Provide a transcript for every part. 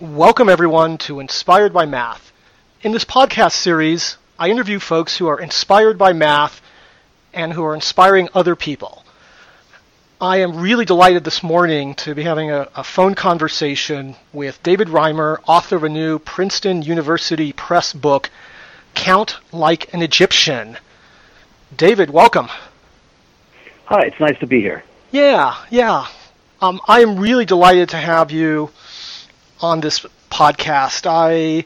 Welcome, everyone, to Inspired by Math. In this podcast series, I interview folks who are inspired by math and who are inspiring other people. I am really delighted this morning to be having a phone conversation with David Reimer, author of a new Princeton University Press book, Count Like an Egyptian. David, welcome. Hi, it's nice to be here. Yeah. I am really delighted to have you on this podcast. I,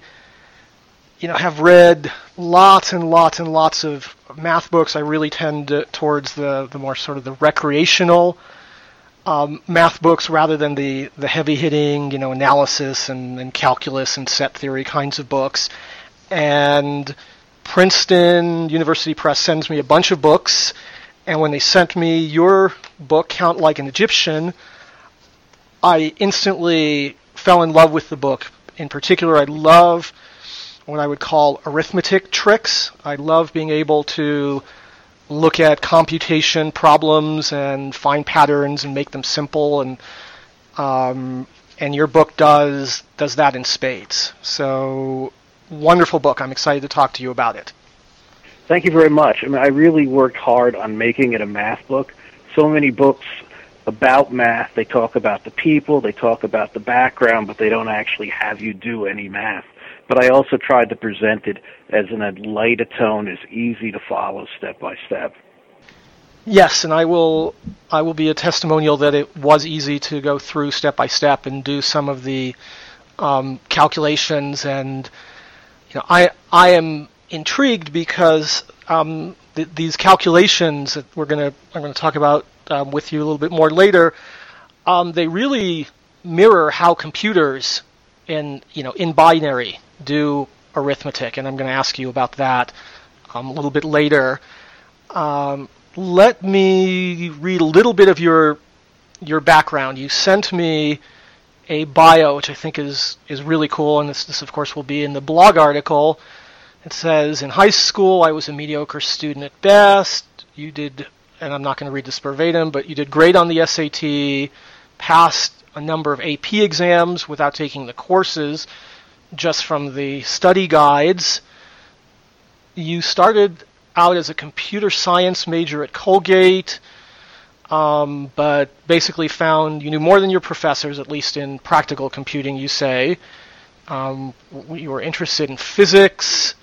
have read lots of math books. I really tend towards the more sort of the recreational math books rather than the heavy hitting, analysis and calculus and set theory kinds of books. And Princeton University Press sends me a bunch of books. And when they sent me your book, Count Like an Egyptian, I instantly fell in love with the book. In particular, I love what I would call arithmetic tricks. I love being able to look at computation problems and find patterns and make them simple. And your book does that in spades. So, wonderful book. I'm excited to talk to you about it. Thank you very much. I mean, I really worked hard on making it a math book. So many books about math, they talk about the people, they talk about the background, but they don't actually have you do any math. But I also tried to present it as in a lighter tone, as easy to follow step by step. Yes, and I will be a testimonial that it was easy to go through step by step and do some of the calculations. And I am intrigued because these calculations that I'm going to talk about with you a little bit more later, they really mirror how computers in binary do arithmetic, and I'm going to ask you about that a little bit later. Let me read a little bit of your background. You sent me a bio, which I think is really cool, and this of course will be in the blog article. It says, in high school I was a mediocre student at best. You did, and I'm not going to read this verbatim, but you did great on the SAT, passed a number of AP exams without taking the courses, just from the study guides. You started out as a computer science major at Colgate, but basically found you knew more than your professors, at least in practical computing, you say. You were interested in physics,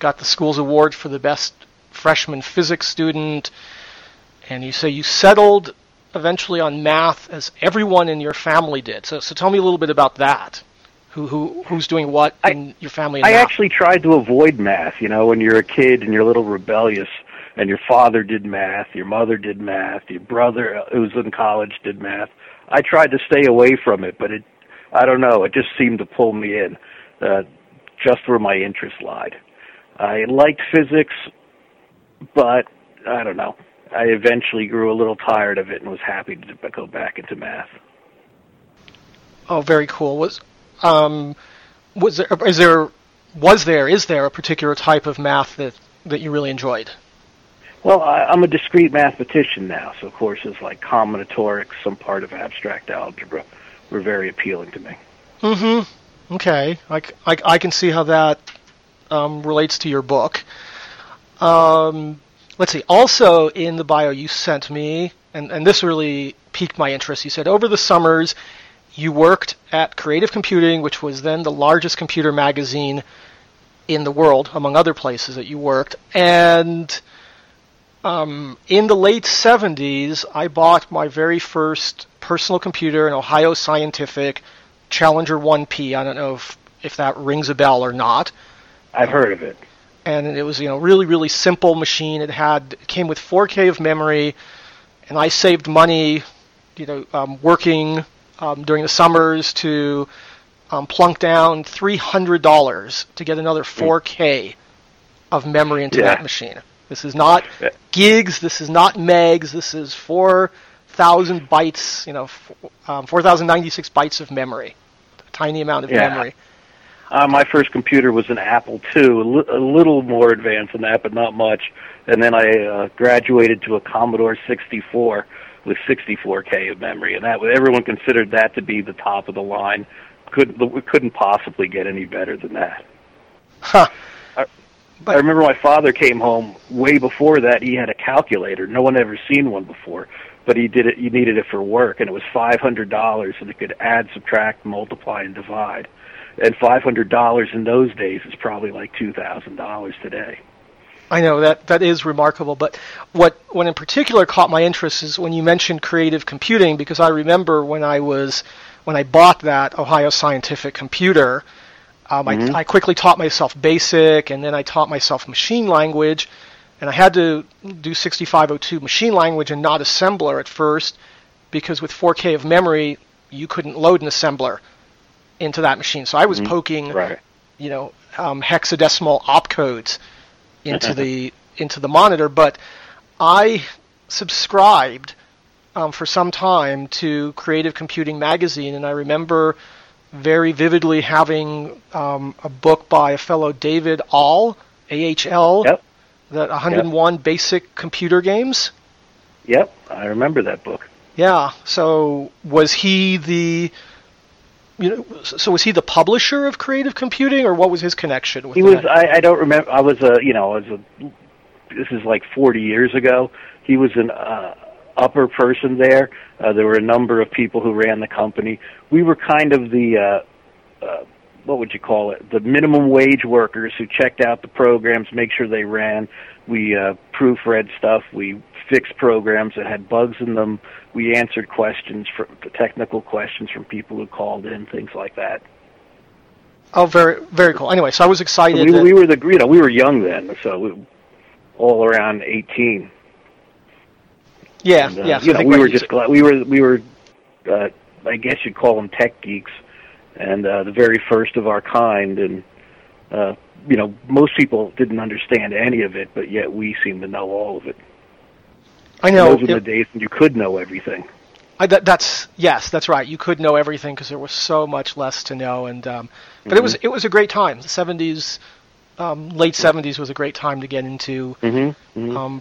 got the school's award for the best freshman physics student. And you say you settled eventually on math as everyone in your family did. So tell me a little bit about that. Who's doing what in your family? I actually tried to avoid math. When you're a kid and you're a little rebellious, and your father did math, your mother did math, your brother who was in college did math. I tried to stay away from it, but it just seemed to pull me in, just where my interest lied. I liked physics, but I don't know. I eventually grew a little tired of it and was happy to go back into math. Oh, very cool. Is there a particular type of math that you really enjoyed? Well, I'm a discrete mathematician now, so courses like combinatorics, some part of abstract algebra, were very appealing to me. Mm-hmm. Okay. I can see how that relates to your book. Let's see, also in the bio you sent me, and this really piqued my interest, you said over the summers you worked at Creative Computing, which was then the largest computer magazine in the world, among other places that you worked. And in the late 70s, I bought my very first personal computer, an Ohio Scientific Challenger 1P. I don't know if that rings a bell or not. I've heard of it. And it was, really, really simple machine. It came with 4K of memory, and I saved money, working during the summers to plunk down $300 to get another 4K of memory into that machine. This is not gigs. This is not megs. This is 4,000 bytes, 4,096 bytes of memory, a tiny amount of memory. My first computer was an Apple II, a little more advanced than that, but not much. And then I graduated to a Commodore 64 with 64K of memory, and that everyone considered that to be the top of the line. We couldn't possibly get any better than that. Huh. I remember my father came home way before that. He had a calculator. No one had ever seen one before, but he did it. You needed it for work, and it was $500, and it could add, subtract, multiply, and divide. And $500 in those days is probably like $2,000 today. I know that is remarkable, but what in particular caught my interest is when you mentioned creative computing, because I remember when I bought that Ohio Scientific computer, I quickly taught myself BASIC, and then I taught myself machine language, and I had to do 6502 machine language and not assembler at first, because with 4K of memory, you couldn't load an assembler into that machine. So I was poking, hexadecimal opcodes into the monitor. But I subscribed for some time to Creative Computing magazine, and I remember very vividly having a book by a fellow David Ahl, AHL, that 101 Basic Computer Games. Yep, I remember that book. Yeah. So was he the publisher of Creative Computing, or what was his connection with it? He was. I don't remember. I was this is like 40 years ago. He was an upper person there. There were a number of people who ran the company. We were kind of the what would you call it? The minimum wage workers who checked out the programs, make sure they ran. We proofread stuff. We fixed programs that had bugs in them. We answered technical questions from people who called in, things like that. Oh, very, very cool. Anyway, so I was excited. We were we were young then, so all around 18. Yeah, So we were just glad we were I guess you'd call them tech geeks, and the very first of our kind, and most people didn't understand any of it, but yet we seemed to know all of it. I know. Those were the days when you could know everything. That's right. You could know everything because there was so much less to know, and but it was a great time. The '70s, late '70s was a great time to get into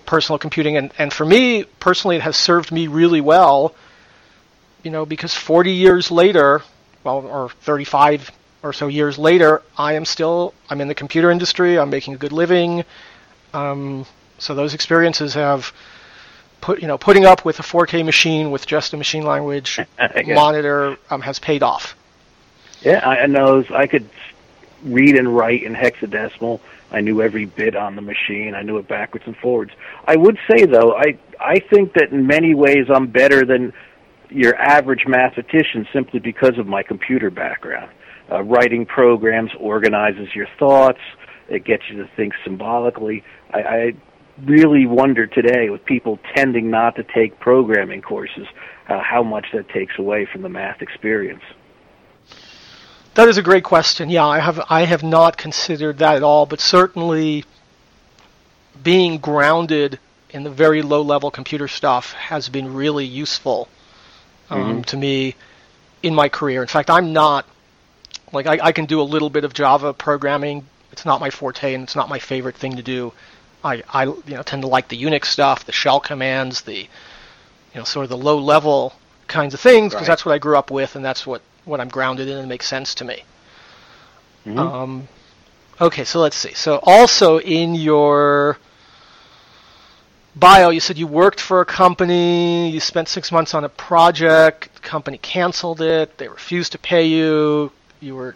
personal computing, and for me personally, it has served me really well. Because 40 years later, or 35 or so years later, I'm in the computer industry. I'm making a good living. So those experiences have. Putting up with a 4K machine with just a machine language monitor has paid off. Yeah, I know. I could read and write in hexadecimal. I knew every bit on the machine. I knew it backwards and forwards. I would say, though, I think that in many ways I'm better than your average mathematician simply because of my computer background. Writing programs organizes your thoughts. It gets you to think symbolically. I really wonder today, with people tending not to take programming courses, how much that takes away from the math experience. That is a great question. Yeah, I have not considered that at all, but certainly being grounded in the very low-level computer stuff has been really useful to me in my career. In fact, I'm not, I can do a little bit of Java programming. It's not my forte, and it's not my favorite thing to do. I tend to like the Unix stuff, the shell commands, the sort of the low level kinds of things, because that's what I grew up with, and that's what I'm grounded in, and it makes sense to me. Okay, so let's see. So also in your bio, you said you worked for a company, you spent 6 months on a project, the company canceled it, they refused to pay you, you were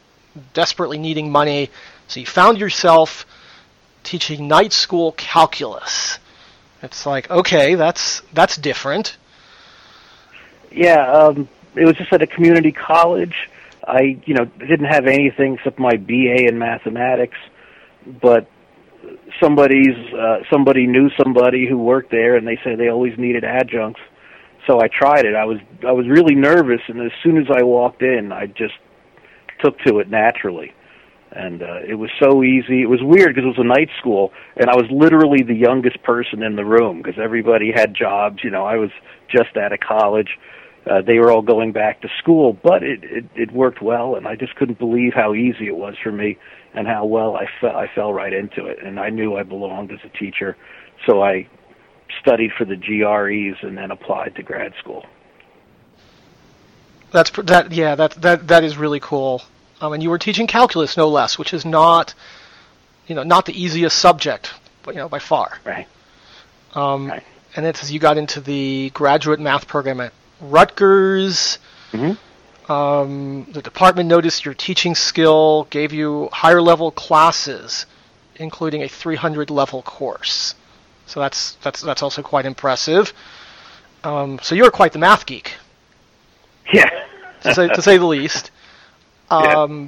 desperately needing money, so you found yourself teaching night school calculus. It's like, okay, that's different. Yeah, it was just at a community college. I, didn't have anything except my BA in mathematics, but somebody knew somebody who worked there, and they said they always needed adjuncts. So I tried it. I was really nervous, and as soon as I walked in, I just took to it naturally. And it was so easy. It was weird because it was a night school, and I was literally the youngest person in the room because everybody had jobs. You know, I was just out of college. They were all going back to school, but it worked well, and I just couldn't believe how easy it was for me and how well I fell right into it. And I knew I belonged as a teacher, so I studied for the GREs and then applied to grad school. That is really cool. And you were teaching calculus, no less, which is not the easiest subject, but, by far. Right. Right. And it's as you got into the graduate math program at Rutgers. Mm-hmm. The department noticed your teaching skill, gave you higher level classes, including a 300 level course. So that's also quite impressive. So you were quite the math geek. Yeah. to say the least. Yeah.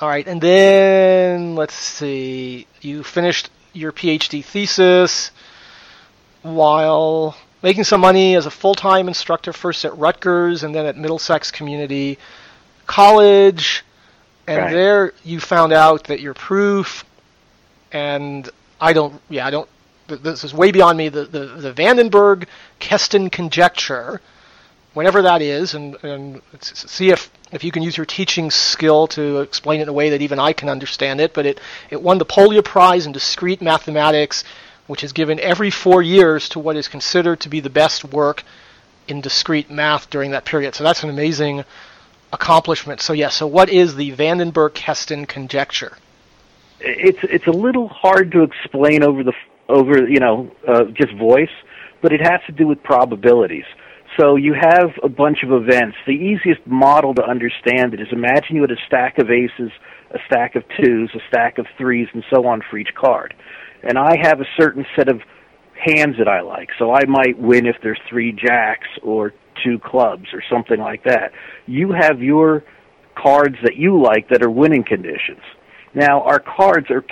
All right, and then, let's see, you finished your PhD thesis while making some money as a full-time instructor, first at Rutgers and then at Middlesex Community College, and right. There you found out that your proof, and this is way beyond me, the Vandenberg Kesten conjecture, whenever that is, and see if you can use your teaching skill to explain it in a way that even I can understand it, but it won the Polya Prize in discrete mathematics, which is given every 4 years to what is considered to be the best work in discrete math during that period. So that's an amazing accomplishment. So so what is the Vandenberg-Kesten conjecture? It's a little hard to explain over just voice, but it has to do with probabilities. So you have a bunch of events. The easiest model to understand it is imagine you had a stack of aces, a stack of twos, a stack of threes, and so on for each card. And I have a certain set of hands that I like. So I might win if there's three jacks or two clubs or something like that. You have your cards that you like that are winning conditions. Now, our cards our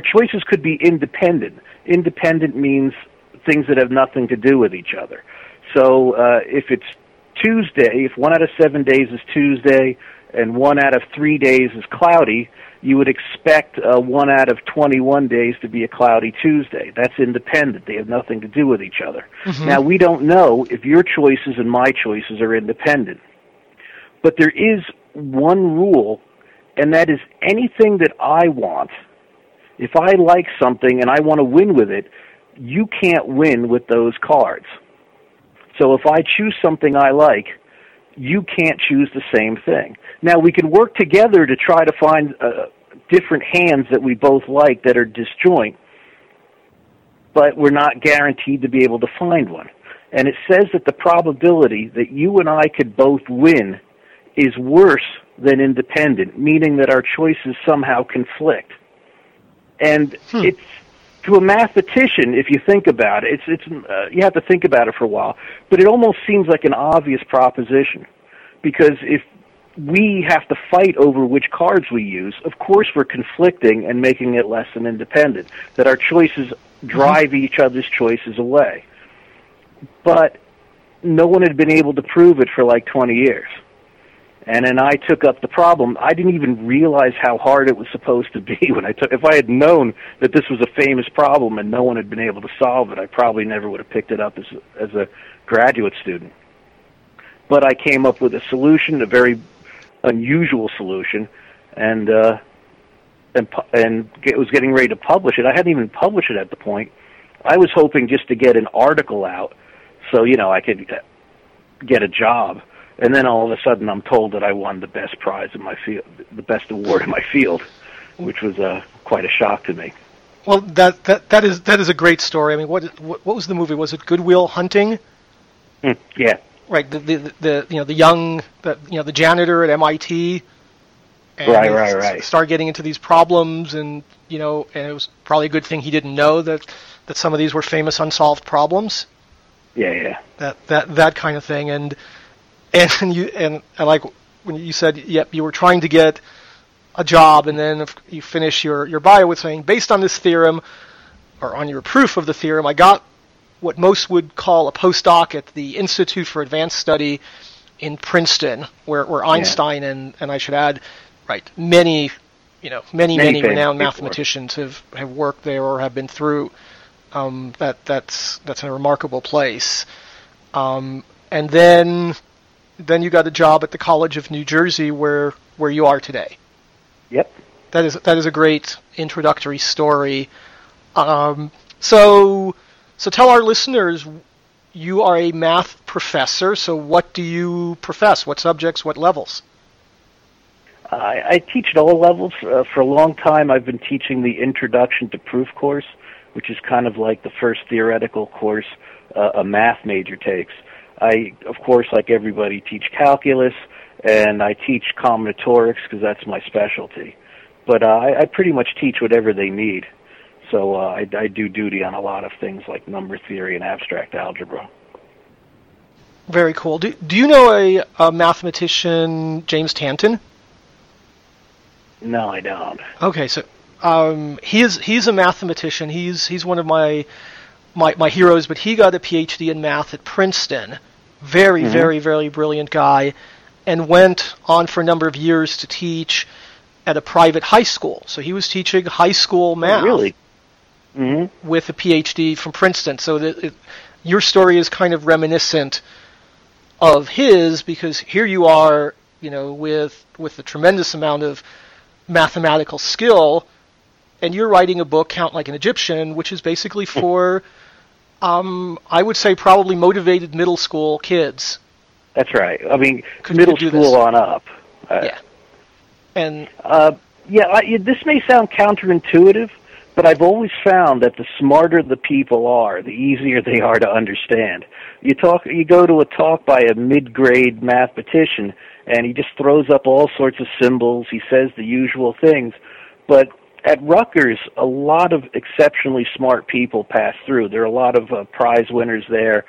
choices could be independent. Independent means things that have nothing to do with each other. So if it's Tuesday, if 1 out of 7 days is Tuesday and 1 out of 3 days is cloudy, you would expect 1 out of 21 days to be a cloudy Tuesday. That's independent. They have nothing to do with each other. Mm-hmm. Now, we don't know if your choices and my choices are independent. But there is one rule, and that is anything that I want, if I like something and I want to win with it, you can't win with those cards. So if I choose something I like, you can't choose the same thing. Now, we can work together to try to find different hands that we both like that are disjoint, but we're not guaranteed to be able to find one. And it says that the probability that you and I could both win is worse than independent, meaning that our choices somehow conflict. And it's... to a mathematician, if you think about it, it's you have to think about it for a while, but it almost seems like an obvious proposition, because if we have to fight over which cards we use, of course we're conflicting and making it less than independent, that our choices drive each other's choices away. But no one had been able to prove it for like 20 years. And then I took up the problem. I didn't even realize how hard it was supposed to be when I took. If I had known that this was a famous problem and no one had been able to solve it, I probably never would have picked it up as a graduate student. But I came up with a solution, a very unusual solution, and was getting ready to publish it. I hadn't even published it at the point. I was hoping just to get an article out, so I could get a job. And then all of a sudden, I'm told that I won the best prize in my field, the best award in my field, which was quite a shock to me. Well, that is a great story. I mean, what was the movie? Was it Good Will Hunting? Yeah. Right. The janitor at MIT. And right. Start getting into these problems, and it was probably a good thing he didn't know that some of these were famous unsolved problems. Yeah. That kind of thing, and. And I like when you said, yep, you were trying to get a job, and then you finish your bio with saying, based on this theorem, or on your proof of the theorem, I got what most would call a postdoc at the Institute for Advanced Study in Princeton, where Einstein and I should add, many, many renowned mathematicians have worked there or have been through. That's a remarkable place. And then you got a job at the College of New Jersey, where you are today. Yep. That is a great introductory story. So tell our listeners, you are a math professor, so what do you profess? What subjects, what levels? I teach at all levels. For a long time, I've been teaching the Introduction to Proof course, which is kind of like the first theoretical course a math major takes. I, of course, like everybody, teach calculus, and I teach combinatorics because that's my specialty. But I pretty much teach whatever they need. So I do duty on a lot of things like number theory and abstract algebra. Very cool. Do you know a mathematician, James Tanton? No, I don't. Okay, so he's a mathematician. He's one of my heroes, but he got a PhD in math at Princeton. Very brilliant guy, and went on for a number of years to teach at a private high school. So he was teaching high school math. Oh, really? Mm-hmm. With a PhD from Princeton. So your story is kind of reminiscent of his, because here you are, with a tremendous amount of mathematical skill, and you're writing a book, Count Like an Egyptian, which is basically for, I would say, probably motivated middle school kids. That's right. I mean, middle school on up. Yeah. And this may sound counterintuitive, but I've always found that the smarter the people are, the easier they are to understand. You go to a talk by a mid-grade mathematician, and he just throws up all sorts of symbols. He says the usual things. But at Rutgers, a lot of exceptionally smart people pass through. There are a lot of prize winners there,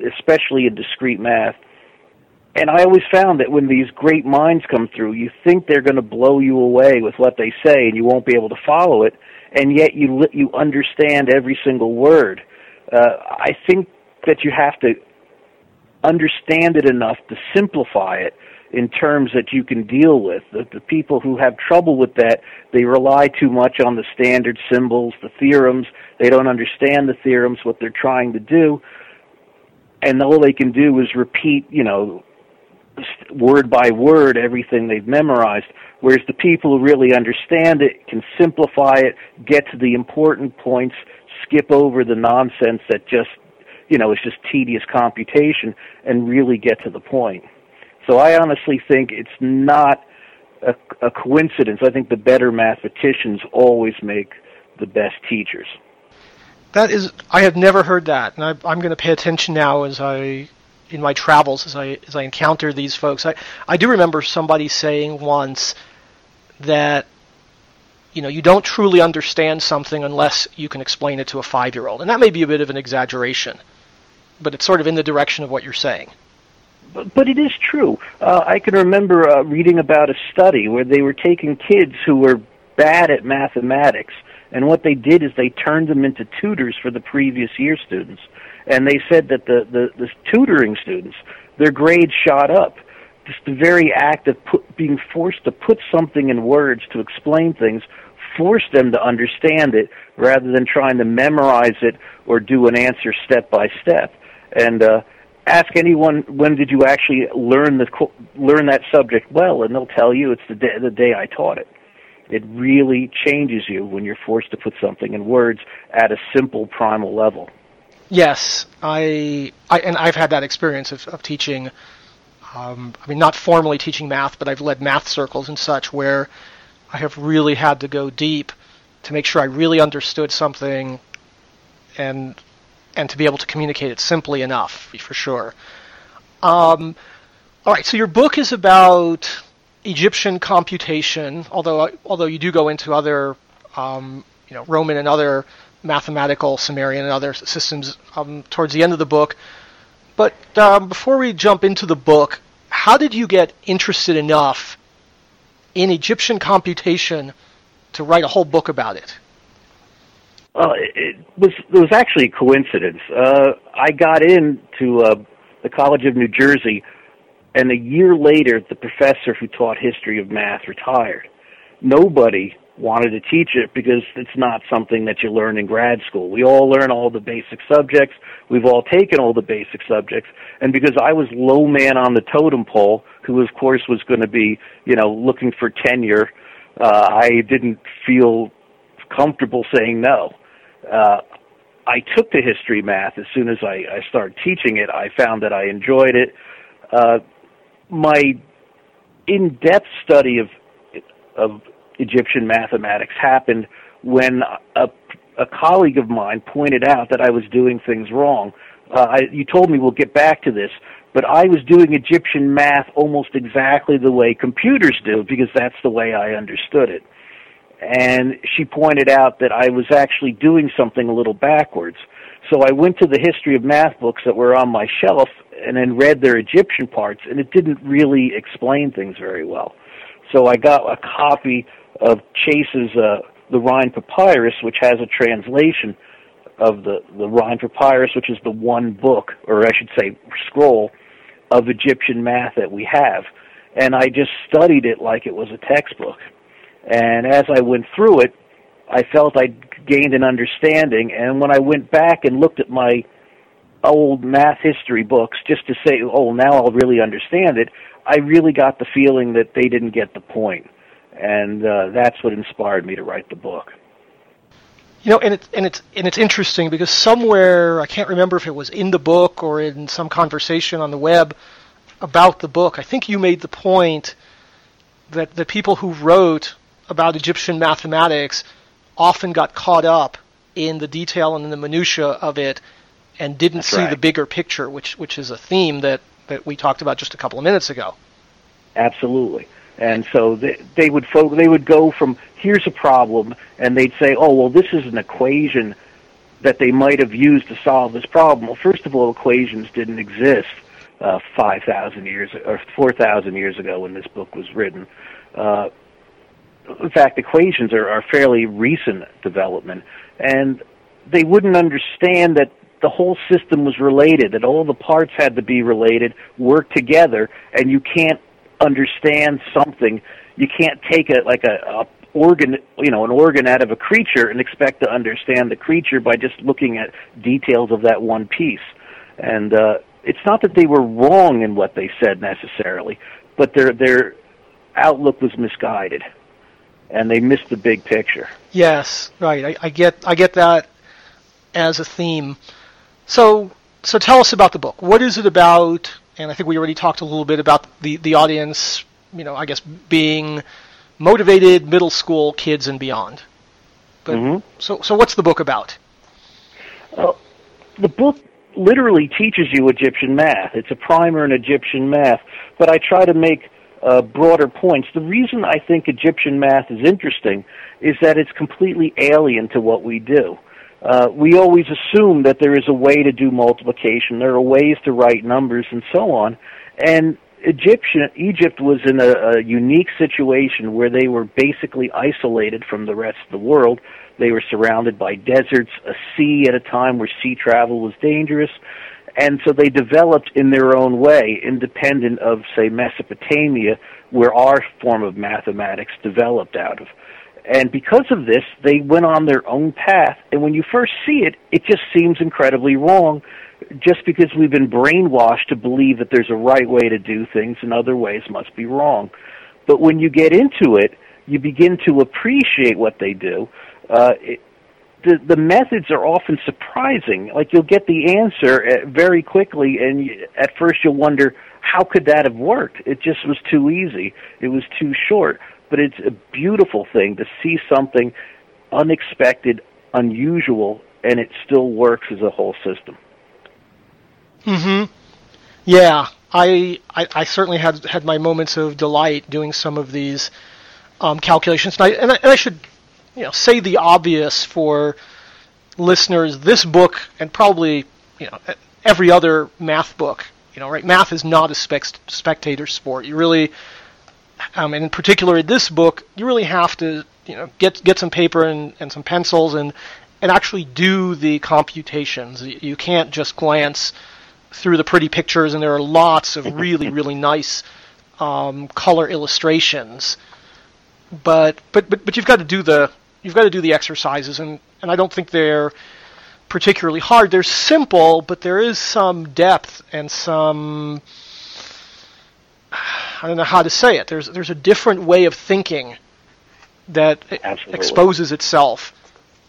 especially in discrete math. And I always found that when these great minds come through, you think they're going to blow you away with what they say, and you won't be able to follow it, and yet you understand every single word. I think that you have to understand it enough to simplify it in terms that you can deal with. The people who have trouble with that, they rely too much on the standard symbols, the theorems. They don't understand the theorems, what they're trying to do, and all they can do is repeat, word by word, everything they've memorized, whereas the people who really understand it can simplify it, get to the important points, skip over the nonsense that just, it's just tedious computation, and really get to the point. So I honestly think it's not a coincidence. I think the better mathematicians always make the best teachers. I have never heard that, and I'm going to pay attention now in my travels, as I encounter these folks. I do remember somebody saying once that, you don't truly understand something unless you can explain it to a 5-year-old. And that may be a bit of an exaggeration, but it's sort of in the direction of what you're saying. But it is true. I can remember reading about a study where they were taking kids who were bad at mathematics, and what they did is they turned them into tutors for the previous year students. And they said that the tutoring students, their grades shot up. Just the very act of being forced to put something in words to explain things forced them to understand it rather than trying to memorize it or do an answer step by step. And ask anyone, when did you actually learn that subject well, and they'll tell you it's the day I taught it. It really changes you when you're forced to put something in words at a simple primal level. Yes, I've had that experience of teaching, not formally teaching math, but I've led math circles and such where I have really had to go deep to make sure I really understood something and to be able to communicate it simply enough, for sure. All right, so your book is about Egyptian computation, although you do go into other, Roman and other mathematical, Sumerian, and other systems towards the end of the book. But before we jump into the book, how did you get interested enough in Egyptian computation to write a whole book about it? Well, it was actually a coincidence. I got into the College of New Jersey And a year later, the professor who taught history of math retired. Nobody wanted to teach it because it's not something that you learn in grad school. We all learn all the basic subjects. We've all taken all the basic subjects. And because I was low man on the totem pole, who, of course, was going to be, looking for tenure, I didn't feel comfortable saying no. I took to history math as soon as I started teaching it. I found that I enjoyed it. My in-depth study of Egyptian mathematics happened when a colleague of mine pointed out that I was doing things wrong. You told me we'll get back to this, but I was doing Egyptian math almost exactly the way computers do because that's the way I understood it. And she pointed out that I was actually doing something a little backwards. So I went to the history of math books that were on my shelf and then read their Egyptian parts, and it didn't really explain things very well. So I got a copy of Chase's The Rhind Papyrus, which has a translation of the Rhind Papyrus, which is the one book, or I should say scroll, of Egyptian math that we have. And I just studied it like it was a textbook. And as I went through it, I felt I gained an understanding. And when I went back and looked at my old math history books just to say, oh, now I'll really understand it, I really got the feeling that they didn't get the point. And that's what inspired me to write the book. And it's interesting because somewhere, I can't remember if it was in the book or in some conversation on the web about the book, I think you made the point that the people who wrote about Egyptian mathematics often got caught up in the detail and in the minutiae of it and didn't That's see right. the bigger picture, which is a theme that we talked about just a couple of minutes ago. Absolutely. And so they would go from, here's a problem, and they'd say, oh, well, this is an equation that they might have used to solve this problem. Well, first of all, equations didn't exist 5,000 years or 4,000 years ago when this book was written. In fact, equations are fairly recent development, and they wouldn't understand that the whole system was related, that all the parts had to be related, work together, and you can't understand something. You can't take a organ, an organ out of a creature and expect to understand the creature by just looking at details of that one piece. And it's not that they were wrong in what they said necessarily, but their outlook was misguided, and they missed the big picture. Yes, right. I get that as a theme. So tell us about the book. What is it about? And I think we already talked a little bit about the audience, I guess being motivated middle school kids and beyond. But so what's the book about? The book literally teaches you Egyptian math. It's a primer in Egyptian math, but I try to make broader points. The reason I think Egyptian math is interesting is that it's completely alien to what we do. We always assume that there is a way to do multiplication, there are ways to write numbers, and so on. And Egypt was in a unique situation where they were basically isolated from the rest of the world. They were surrounded by deserts, a sea at a time where sea travel was dangerous, and so they developed in their own way, independent of, say, Mesopotamia, where our form of mathematics developed out of. And because of this, they went on their own path. And when you first see it, it just seems incredibly wrong, just because we've been brainwashed to believe that there's a right way to do things and other ways must be wrong. But when you get into it, you begin to appreciate what they do. The methods are often surprising. Like, you'll get the answer very quickly, and at first you'll wonder, how could that have worked? It just was too easy. It was too short. But it's a beautiful thing to see something unexpected, unusual, and it still works as a whole system. Mm-hmm. Yeah, I certainly had my moments of delight doing some of these calculations. And I should say the obvious for listeners. This book, and probably every other math book, right? Math is not a spectator sport. You really... and in particular, in this book, you really have to, get some paper and some pencils and actually do the computations. You can't just glance through the pretty pictures, and there are lots of really, really nice color illustrations. But you've got to do the exercises, and I don't think they're particularly hard. They're simple, but there is some depth and some, I don't know how to say it. There's a different way of thinking that exposes itself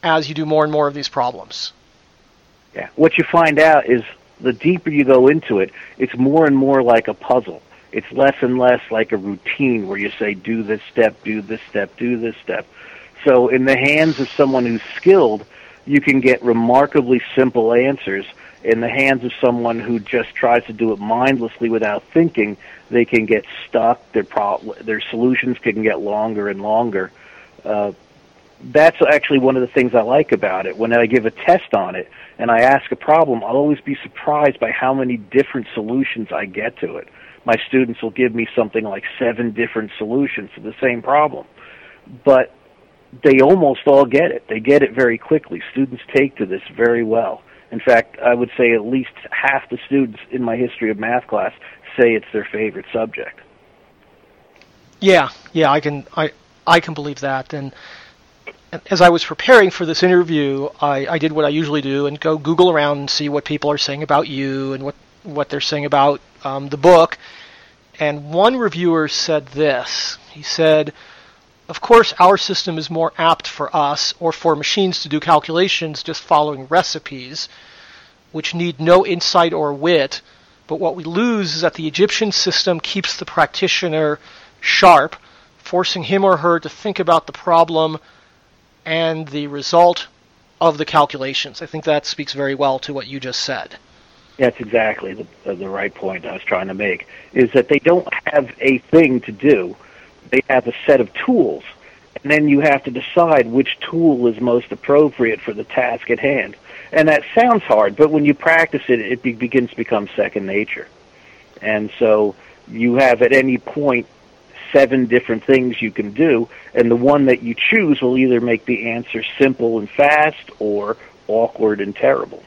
as you do more and more of these problems. Yeah. What you find out is the deeper you go into it, it's more and more like a puzzle. It's less and less like a routine where you say, do this step, do this step, do this step. So in the hands of someone who's skilled, you can get remarkably simple answers. In the hands of someone who just tries to do it mindlessly without thinking, they can get stuck. Their solutions can get longer and longer. That's actually one of the things I like about it. When I give a test on it and I ask a problem, I'll always be surprised by how many different solutions I get to it. My students will give me something like 7 different solutions to the same problem. But they almost all get it. They get it very quickly. Students take to this very well. In fact, I would say at least half the students in my history of math class say it's their favorite subject. Yeah, I can believe that. And as I was preparing for this interview, I did what I usually do and go Google around and see what people are saying about you and what they're saying about the book. And one reviewer said this. He said, "Of course, our system is more apt for us or for machines to do calculations just following recipes, which need no insight or wit. But what we lose is that the Egyptian system keeps the practitioner sharp, forcing him or her to think about the problem and the result of the calculations." I think that speaks very well to what you just said. That's exactly the right point I was trying to make, is that they don't have a thing to do. They have a set of tools, and then you have to decide which tool is most appropriate for the task at hand. And that sounds hard, but when you practice it, it begins to become second nature. And so you have at any point 7 different things you can do, and the one that you choose will either make the answer simple and fast or awkward and terrible.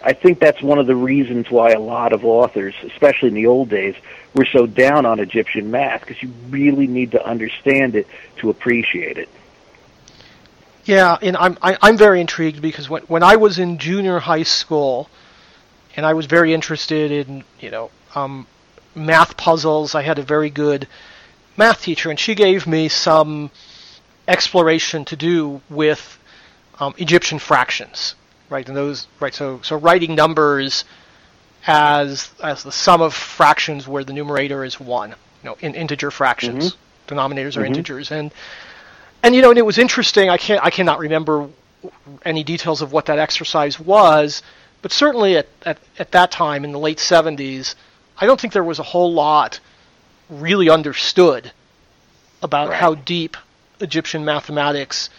I think that's one of the reasons why a lot of authors, especially in the old days, were so down on Egyptian math, because you really need to understand it to appreciate it. Yeah, and I'm very intrigued, because when I was in junior high school, and I was very interested in math puzzles, I had a very good math teacher, and she gave me some exploration to do with Egyptian fractions. Right, and those, right, so writing numbers as the sum of fractions where the numerator is 1, in integer fractions, mm-hmm. denominators are mm-hmm. integers, and it was interesting. I cannot remember any details of what that exercise was, but certainly at that time in the late 70s, I don't think there was a whole lot really understood about how deep Egyptian mathematics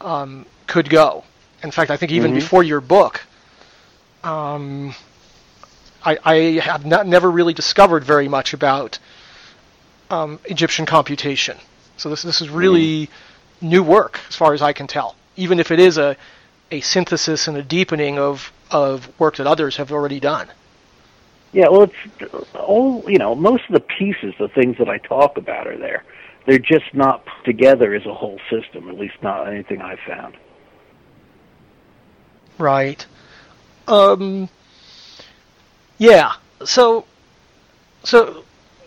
could go. In fact, I think even mm-hmm. before your book, I have never really discovered very much about Egyptian computation. So this is really new work, as far as I can tell, even if it is a synthesis and a deepening of work that others have already done. Yeah, well, it's all, most of the pieces, the things that I talk about are there. They're just not put together as a whole system, at least not anything I've found. Right. Yeah. So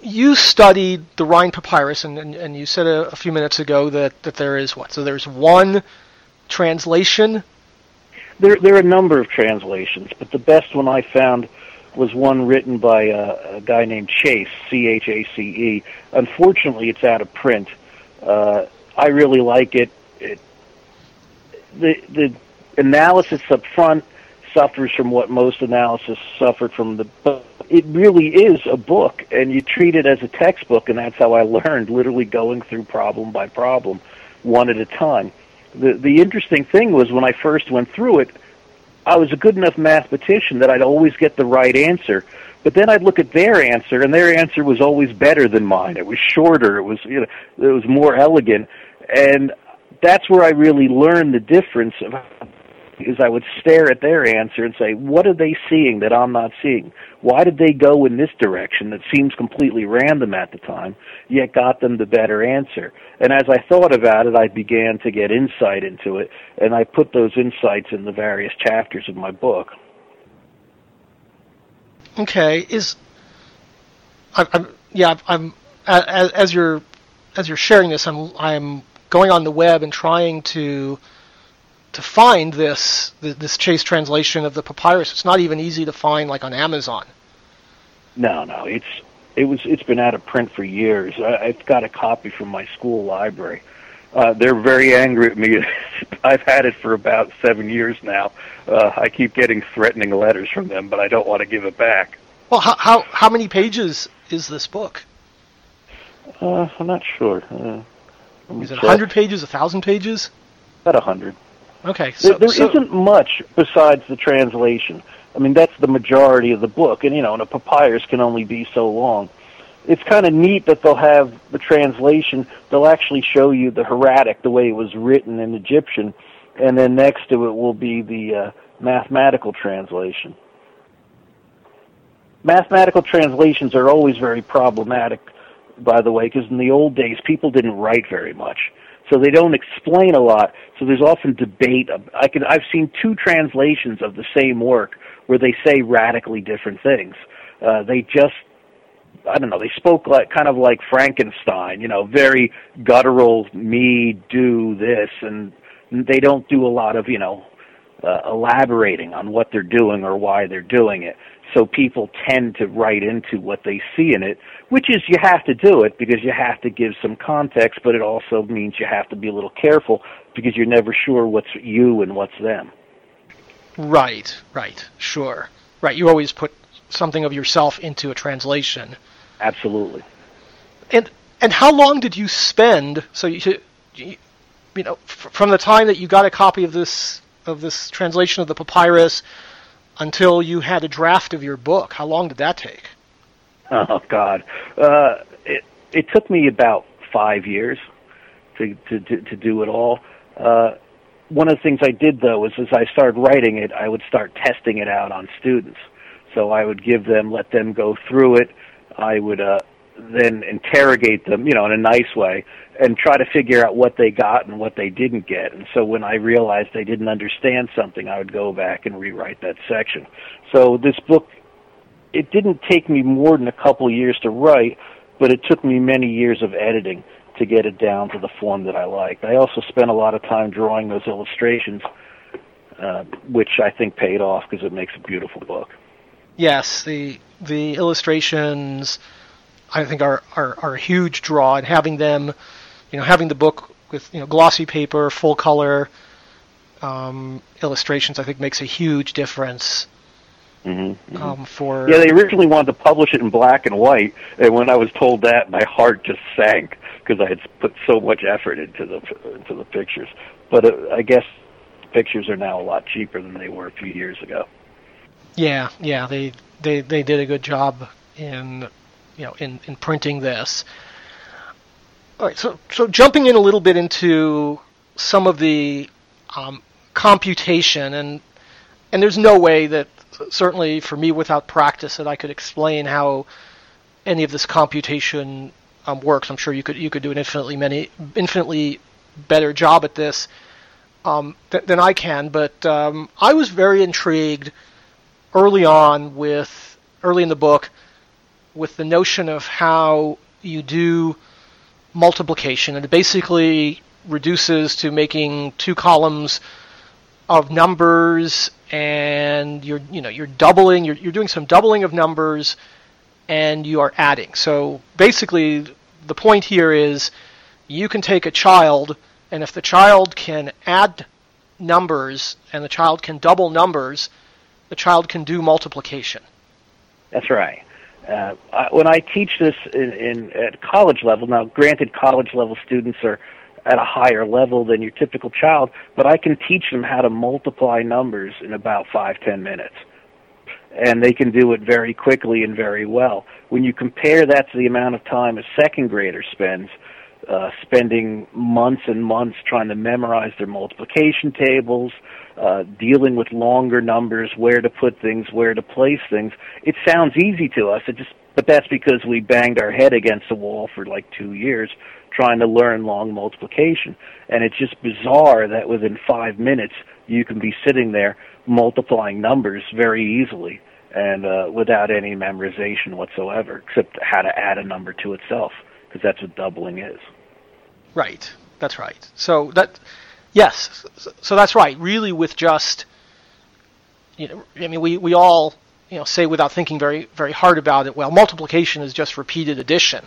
you studied the Rhind Papyrus, and you said a few minutes ago that there is what? So there's one translation? There are a number of translations, but the best one I found was one written by a guy named Chase, Chace. Unfortunately, it's out of print. I really like it. The analysis up front suffers from what most analysis suffered from the book. It really is a book, and you treat it as a textbook, and that's how I learned, literally going through problem by problem, one at a time. The interesting thing was, when I first went through it, I was a good enough mathematician that I'd always get the right answer, but then I'd look at their answer, and their answer was always better than mine. It was shorter, it was it was more elegant, and that's where I really learned the difference of is I would stare at their answer and say, what are they seeing that I'm not seeing? Why did they go in this direction that seems completely random at the time, yet got them the better answer? And as I thought about it, I began to get insight into it, and I put those insights in the various chapters of my book. Okay, as you're sharing this, I'm going on the web and trying to find this Chase translation of the papyrus. It's not even easy to find, like on Amazon. No, it's been out of print for years. I've got a copy from my school library. They're very angry at me. I've had it for about 7 years now. I keep getting threatening letters from them, but I don't want to give it back. Well, how many pages is this book? I'm not sure. Is it 100 pages, 1,000 pages? About 100. Okay. So, there isn't much besides the translation. I mean, that's the majority of the book, and a papyrus can only be so long. It's kind of neat that they'll have the translation. They'll actually show you the hieratic, the way it was written in Egyptian, and then next to it will be the mathematical translation. Mathematical translations are always very problematic, by the way, because in the old days, people didn't write very much. So they don't explain a lot, so there's often debate. I've seen two translations of the same work where they say radically different things. They spoke kind of like Frankenstein, very guttural, me, do this, and they don't do a lot of, elaborating on what they're doing or why they're doing it. So people tend to write into what they see in it, which is you have to do it because you have to give some context, but it also means you have to be a little careful because you're never sure what's you and what's them. Right, sure. Right, you always put something of yourself into a translation. Absolutely. And how long did you spend? So you from the time that you got a copy of this translation of the papyrus until you had a draft of your book, how long did that take? Oh God, it took me about 5 years to do it all. One of the things I did though was, as I started writing it, I would start testing it out on students. So I would let them go through it. I would then interrogate them, in a nice way, and try to figure out what they got and what they didn't get. And so when I realized they didn't understand something, I would go back and rewrite that section. So this book, it didn't take me more than a couple years to write, but it took me many years of editing to get it down to the form that I liked. I also spent a lot of time drawing those illustrations, which I think paid off because it makes a beautiful book. Yes, the illustrations, I think, are a huge draw, and having them, having the book with glossy paper, full color illustrations, I think makes a huge difference. Mm-hmm, mm-hmm. They originally wanted to publish it in black and white, and when I was told that, my heart just sank because I had put so much effort into the pictures. But I guess pictures are now a lot cheaper than they were a few years ago. Yeah, they did a good job in printing this. All right, so jumping in a little bit into some of the computation, and there's no way that, certainly for me without practice, that I could explain how any of this computation works. I'm sure you could do an infinitely better job at this than I can, but I was very intrigued early in the book with the notion of how you do multiplication, and it basically reduces to making two columns of numbers, and you're doing some doubling of numbers, and you are adding. So basically the point here is you can take a child, and if the child can add numbers and the child can double numbers, the child can do multiplication. That's right. When I teach this at college level, now granted college level students are at a higher level than your typical child, but I can teach them how to multiply numbers in about 5-10 minutes. And they can do it very quickly and very well. When you compare that to the amount of time a second grader spends, spending months and months trying to memorize their multiplication tables, dealing with longer numbers, where to put things, where to place things. It sounds easy to us, but that's because we banged our head against the wall for like 2 years trying to learn long multiplication. And it's just bizarre that within 5 minutes you can be sitting there multiplying numbers very easily and without any memorization whatsoever, except how to add a number to itself, because that's what doubling is. Right. That's right. So that's right. Really, with just, we all, say without thinking very, very hard about it, well, multiplication is just repeated addition.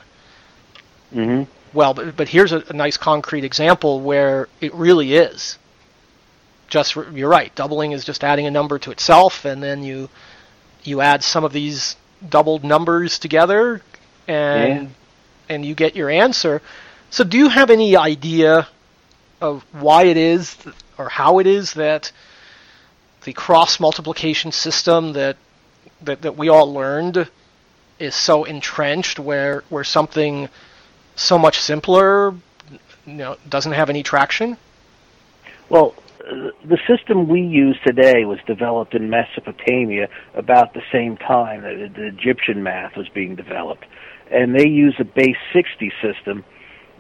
Mm-hmm. Well, but here's a nice concrete example where it really is. Just, you're right. Doubling is just adding a number to itself, and then you add some of these doubled numbers together, and you get your answer. So, do you have any idea of why it is, or how it is that the cross multiplication system that we all learned is so entrenched, where something so much simpler, doesn't have any traction? Well, the system we use today was developed in Mesopotamia about the same time that the Egyptian math was being developed. And they use a base 60 system,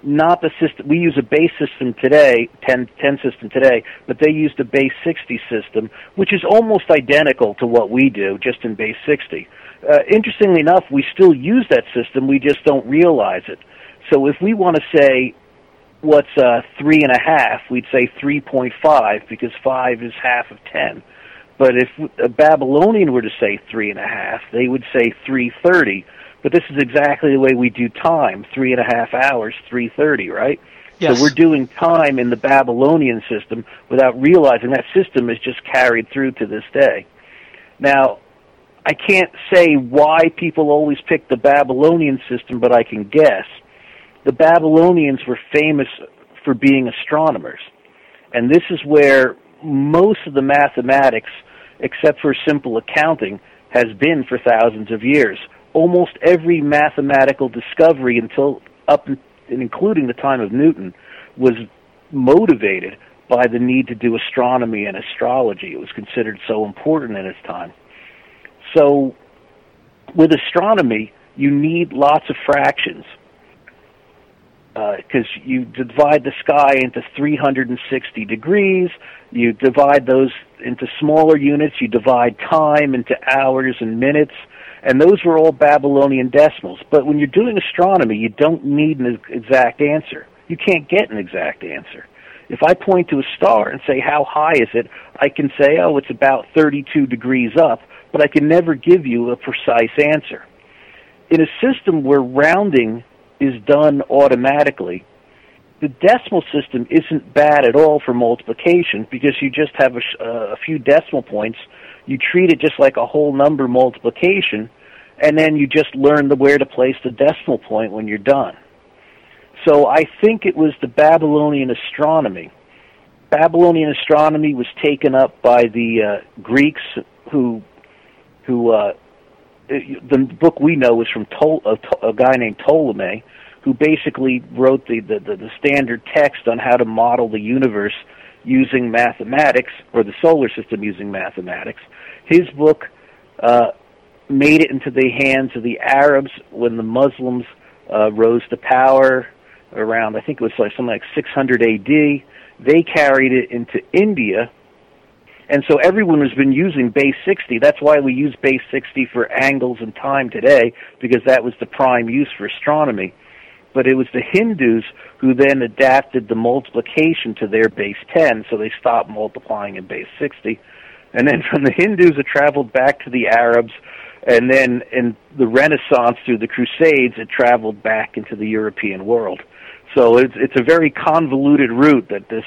not the system. We use a base system today, 10 system today, but they used a base 60 system, which is almost identical to what we do, just in base 60. Interestingly enough, we still use that system, we just don't realize it. So if we want to say, what's 3.5, we'd say 3.5, because 5 is half of 10. But if a Babylonian were to say 3.5, they would say 3:30. But this is exactly the way we do time, 3.5 hours, 3:30, right? Yes. So we're doing time in the Babylonian system without realizing that system is just carried through to this day. Now, I can't say why people always pick the Babylonian system, but I can guess. The Babylonians were famous for being astronomers, and this is where most of the mathematics, except for simple accounting, has been for thousands of years. Almost every mathematical discovery including the time of Newton was motivated by the need to do astronomy and astrology. It was considered so important in its time. So with astronomy, you need lots of fractions, because you divide the sky into 360 degrees, you divide those into smaller units, you divide time into hours and minutes, and those were all Babylonian decimals. But when you're doing astronomy, you don't need an exact answer. You can't get an exact answer. If I point to a star and say, how high is it, I can say, oh, it's about 32 degrees up, but I can never give you a precise answer. In a system where rounding is done automatically, the decimal system isn't bad at all for multiplication, because you just have a few decimal points. You treat it just like a whole number multiplication, and then you just learn where to place the decimal point when you're done. So I think it was the Babylonian astronomy. Babylonian astronomy was taken up by the Greeks, who the book we know is from a guy named Ptolemy, who basically wrote the standard text on how to model the universe using mathematics, or the solar system using mathematics. His book made it into the hands of the Arabs when the Muslims rose to power around, I think it was something like 600 A.D. They carried it into India. And so everyone has been using base 60. That's why we use base 60 for angles and time today, because that was the prime use for astronomy. But it was the Hindus who then adapted the multiplication to their base 10, so they stopped multiplying in base 60. And then from the Hindus, it traveled back to the Arabs, and then in the Renaissance, through the Crusades, it traveled back into the European world. So it's a very convoluted route that this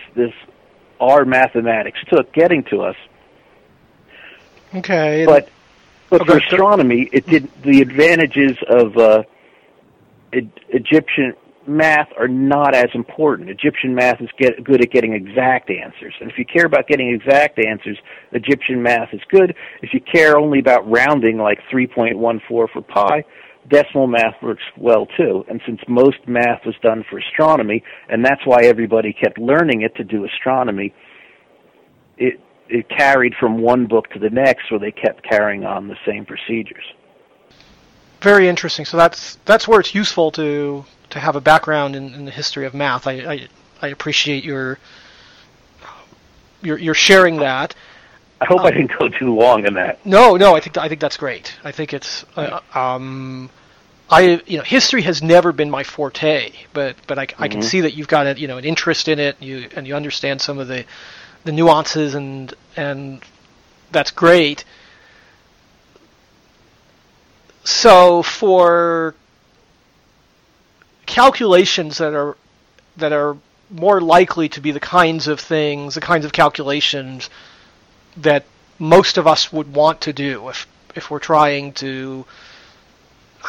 our mathematics took getting to us. Okay. But for astronomy, it did. The advantages of Egyptian math are not as important. Egyptian math is good at getting exact answers. And if you care about getting exact answers, Egyptian math is good. If you care only about rounding, like 3.14 for pi, decimal math works well too. And since most math was done for astronomy, and that's why everybody kept learning it to do astronomy, it carried from one book to the next, where they kept carrying on the same procedures. Very interesting. So that's where it's useful to have a background in the history of math. I appreciate your sharing that. I hope I didn't go too long in that. No, I think that's great. I think it's history has never been my forte, but I can see that you've got an interest in it. You understand some of the nuances and that's great. So for calculations that are more likely to be the kinds of calculations that most of us would want to do if we're trying to,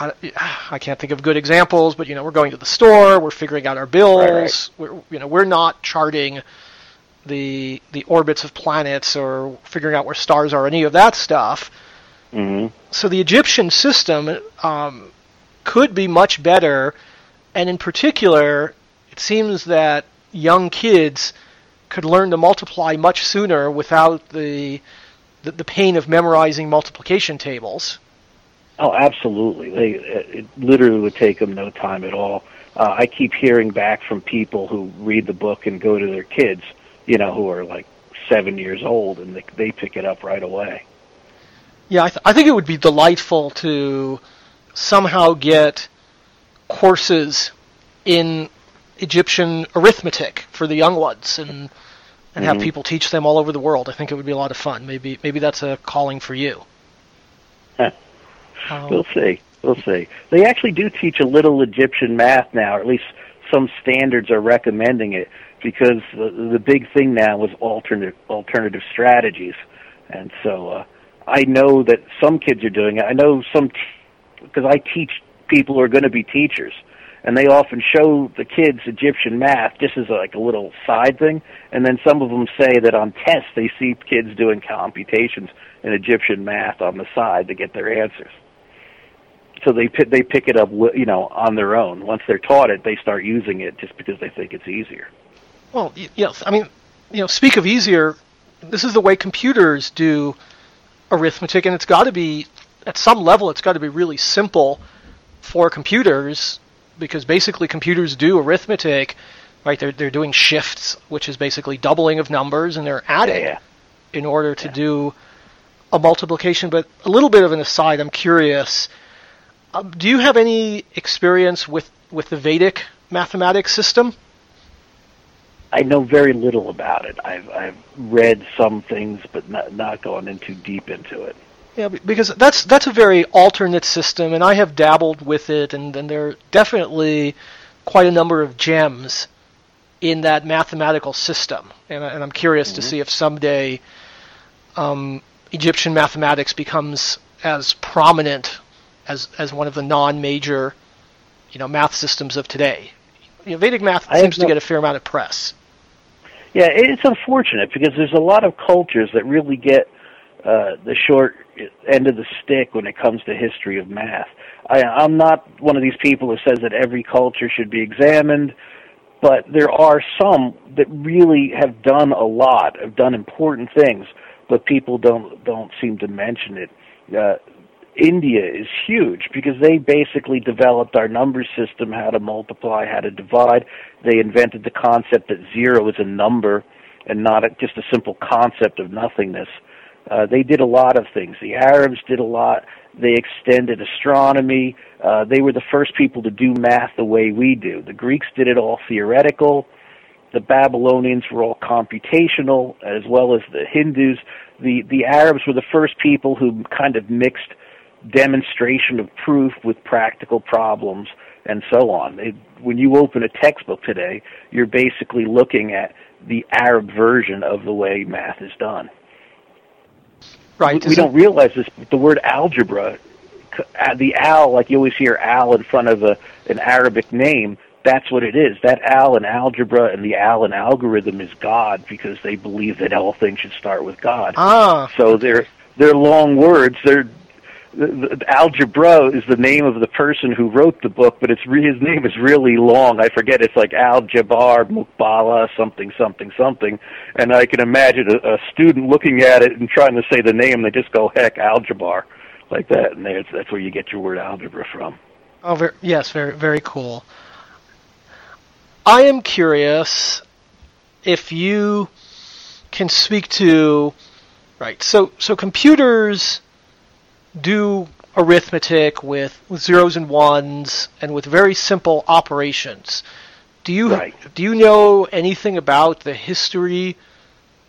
I can't think of good examples, but we're going to the store, we're figuring out our bills, right. We're not charting the orbits of planets or figuring out where stars are, any of that stuff. Mm-hmm. So the Egyptian system could be much better, and in particular, it seems that young kids could learn to multiply much sooner without the pain of memorizing multiplication tables. Oh, absolutely. It literally would take them no time at all. I keep hearing back from people who read the book and go to their kids, who are like 7 years old, and they pick it up right away. Yeah, I think it would be delightful to somehow get courses in Egyptian arithmetic for the young ones and have people teach them all over the world. I think it would be a lot of fun. Maybe that's a calling for you. We'll see. They actually do teach a little Egyptian math now, or at least some standards are recommending it, because the big thing now was alternative strategies. And so I know that some kids are doing it. I know some, because I teach people who are going to be teachers, and they often show the kids Egyptian math just as like a little side thing, and then some of them say that on tests they see kids doing computations in Egyptian math on the side to get their answers. So they pick it up, on their own. Once they're taught it, they start using it just because they think it's easier. Well, yes, I mean, speak of easier. This is the way computers do arithmetic, and it's got to be, at some level, it's got to be really simple for computers. Because basically computers do arithmetic, right? They're doing shifts, which is basically doubling of numbers, and they're adding in order to do a multiplication. But a little bit of an aside, I'm curious. Do you have any experience with the Vedic mathematics system? I know very little about it. I've read some things, but not gone in too deep into it. Yeah, because that's a very alternate system, and I have dabbled with it, and there are definitely quite a number of gems in that mathematical system. And I'm curious to see if someday Egyptian mathematics becomes as prominent as one of the non-major, math systems of today. Vedic math seems to get a fair amount of press. Yeah, it's unfortunate because there's a lot of cultures that really get the short end of the stick when it comes to history of math. I'm not one of these people who says that every culture should be examined, but there are some that really have done a lot, have done important things, but people don't seem to mention it. India is huge because they basically developed our number system, how to multiply, how to divide. They invented the concept that zero is a number and not just a simple concept of nothingness. They did a lot of things. The Arabs did a lot. They extended astronomy. They were the first people to do math the way we do. The Greeks did it all theoretical. The Babylonians were all computational, as well as the Hindus. The Arabs were the first people who kind of mixed demonstration of proof with practical problems and so on. When you open a textbook today, you're basically looking at the Arab version of the way math is done. Right. We don't realize this, but the word algebra, the al, like you always hear al in front of an Arabic name, that's what it is. That al in algebra and the al in algorithm is God, because they believe that all things should start with God. So they're long words. They're Al Jabro is the name of the person who wrote the book, but it's his name is really long. I forget. It's like Al Jabbar Mukbala something. And I can imagine a student looking at it and trying to say the name, and they just go, heck, Al Jabbar, like that. And that's where you get your word algebra from. Oh, yes, very, very cool. I am curious if you can speak to, right, so computers do arithmetic with zeros and ones and with very simple operations. Do you know anything about the history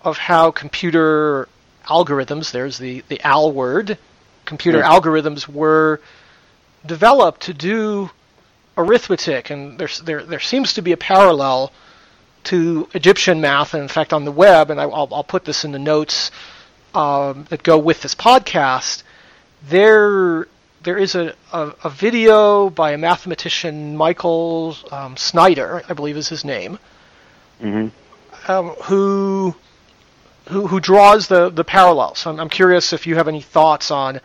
of how computer algorithms, there's the AL word, computer algorithms were developed to do arithmetic? And there seems to be a parallel to Egyptian math, and in fact on the web, and I'll put this in the notes that go with this podcast, there is a video by a mathematician, Michael Snyder, I believe is his name, who draws the parallel. So I'm curious if you have any thoughts on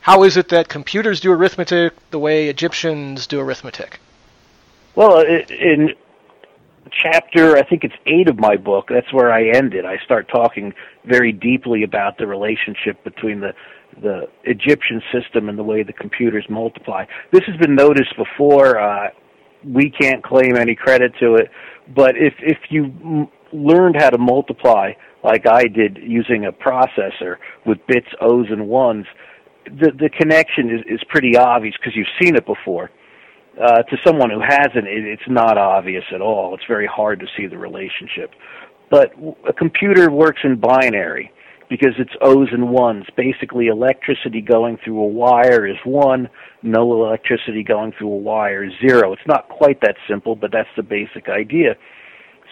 how is it that computers do arithmetic the way Egyptians do arithmetic. Well, in chapter, I think it's 8 of my book, that's where I ended. I start talking very deeply about the relationship between the Egyptian system and the way the computers multiply. This has been noticed before. We can't claim any credit to it, but if you learned how to multiply like I did using a processor with bits, O's, and 1's, the connection is pretty obvious because you've seen it before. To someone who hasn't, it's not obvious at all. It's very hard to see the relationship. But a computer works in binary, because it's O's and 1's. Basically, electricity going through a wire is 1. No electricity going through a wire is 0. It's not quite that simple, but that's the basic idea.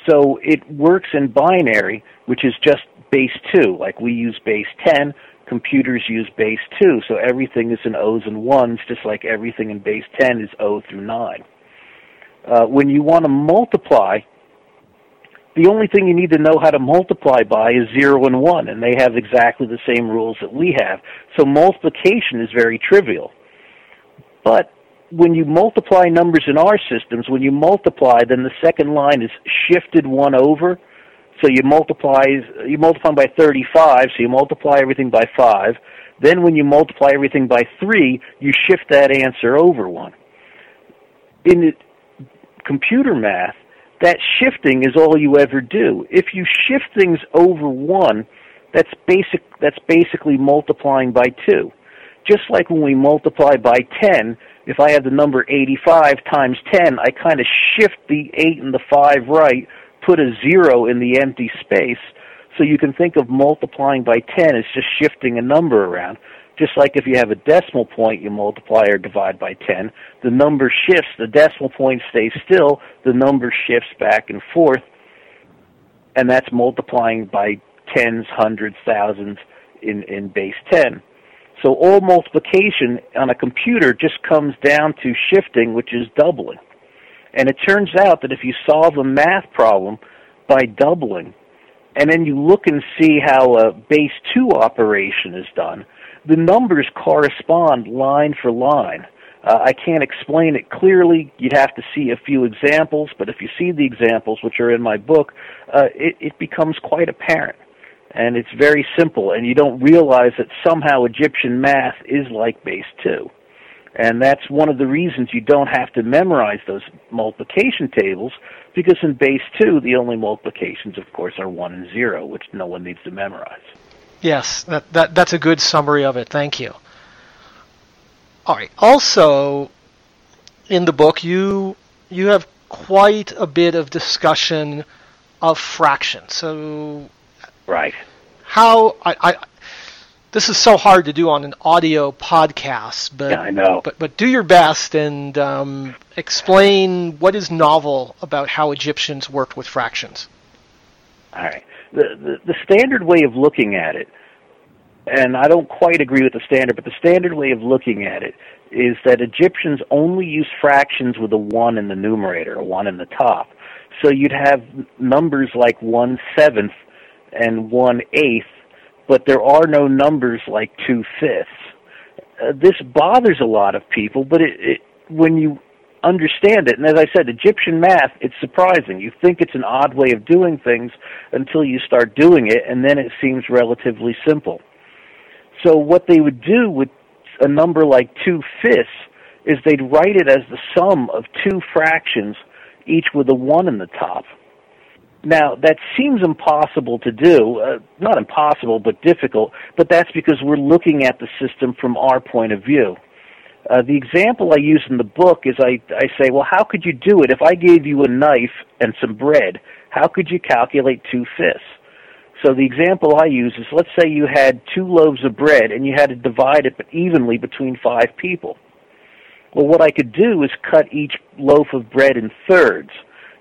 So it works in binary, which is just base 2. Like we use base 10, computers use base 2. So everything is in O's and 1's, just like everything in base 10 is O through 9. When you want to multiply, the only thing you need to know how to multiply by is 0 and 1, and they have exactly the same rules that we have. So multiplication is very trivial. But when you multiply numbers in our systems, when you multiply, then the second line is shifted 1 over. So you multiply by 35, so you multiply everything by 5. Then when you multiply everything by 3, you shift that answer over 1. In computer math, that shifting is all you ever do. If you shift things over 1, that's basically multiplying by 2. Just like when we multiply by 10, if I have the number 85 times 10, I kind of shift the 8 and the 5 right, put a 0 in the empty space. So you can think of multiplying by 10 as just shifting a number around. Just like if you have a decimal point, you multiply or divide by 10, the number shifts, the decimal point stays still, the number shifts back and forth, and that's multiplying by tens, hundreds, thousands in base 10. So all multiplication on a computer just comes down to shifting, which is doubling. And it turns out that if you solve a math problem by doubling, and then you look and see how a base 2 operation is done, the numbers correspond line for line. I can't explain it clearly. You'd have to see a few examples, but if you see the examples, which are in my book, it becomes quite apparent. And it's very simple, and you don't realize that somehow Egyptian math is like base 2. And that's one of the reasons you don't have to memorize those multiplication tables, because in base 2, the only multiplications, of course, are 1 and 0, which no one needs to memorize. Yes, that's a good summary of it. Thank you. All right. Also, in the book, you have quite a bit of discussion of fractions. So, right. How this is so hard to do on an audio podcast, but yeah, I know. But do your best and explain what is novel about how Egyptians worked with fractions. All right. The standard way of looking at it, and I don't quite agree with the standard, but the standard way of looking at it is that Egyptians only use fractions with a 1 in the numerator, a 1 in the top. So you'd have numbers like 1/7 and 1/8, but there are no numbers like 2/5. this bothers a lot of people, but it when you understand it, and as I said, Egyptian math, it's surprising. You think it's an odd way of doing things until you start doing it, and then it seems relatively simple. So what they would do with a number like 2/5 is they'd write it as the sum of two fractions, each with a 1 in the top. Now, that seems impossible to do, not impossible, but difficult, but that's because we're looking at the system from our point of view. The example I use in the book is I say, well, how could you do it? If I gave you a knife and some bread, how could you calculate 2/5? So the example I use is, let's say you had 2 loaves of bread and you had to divide it evenly between 5 people. Well, what I could do is cut each loaf of bread in thirds.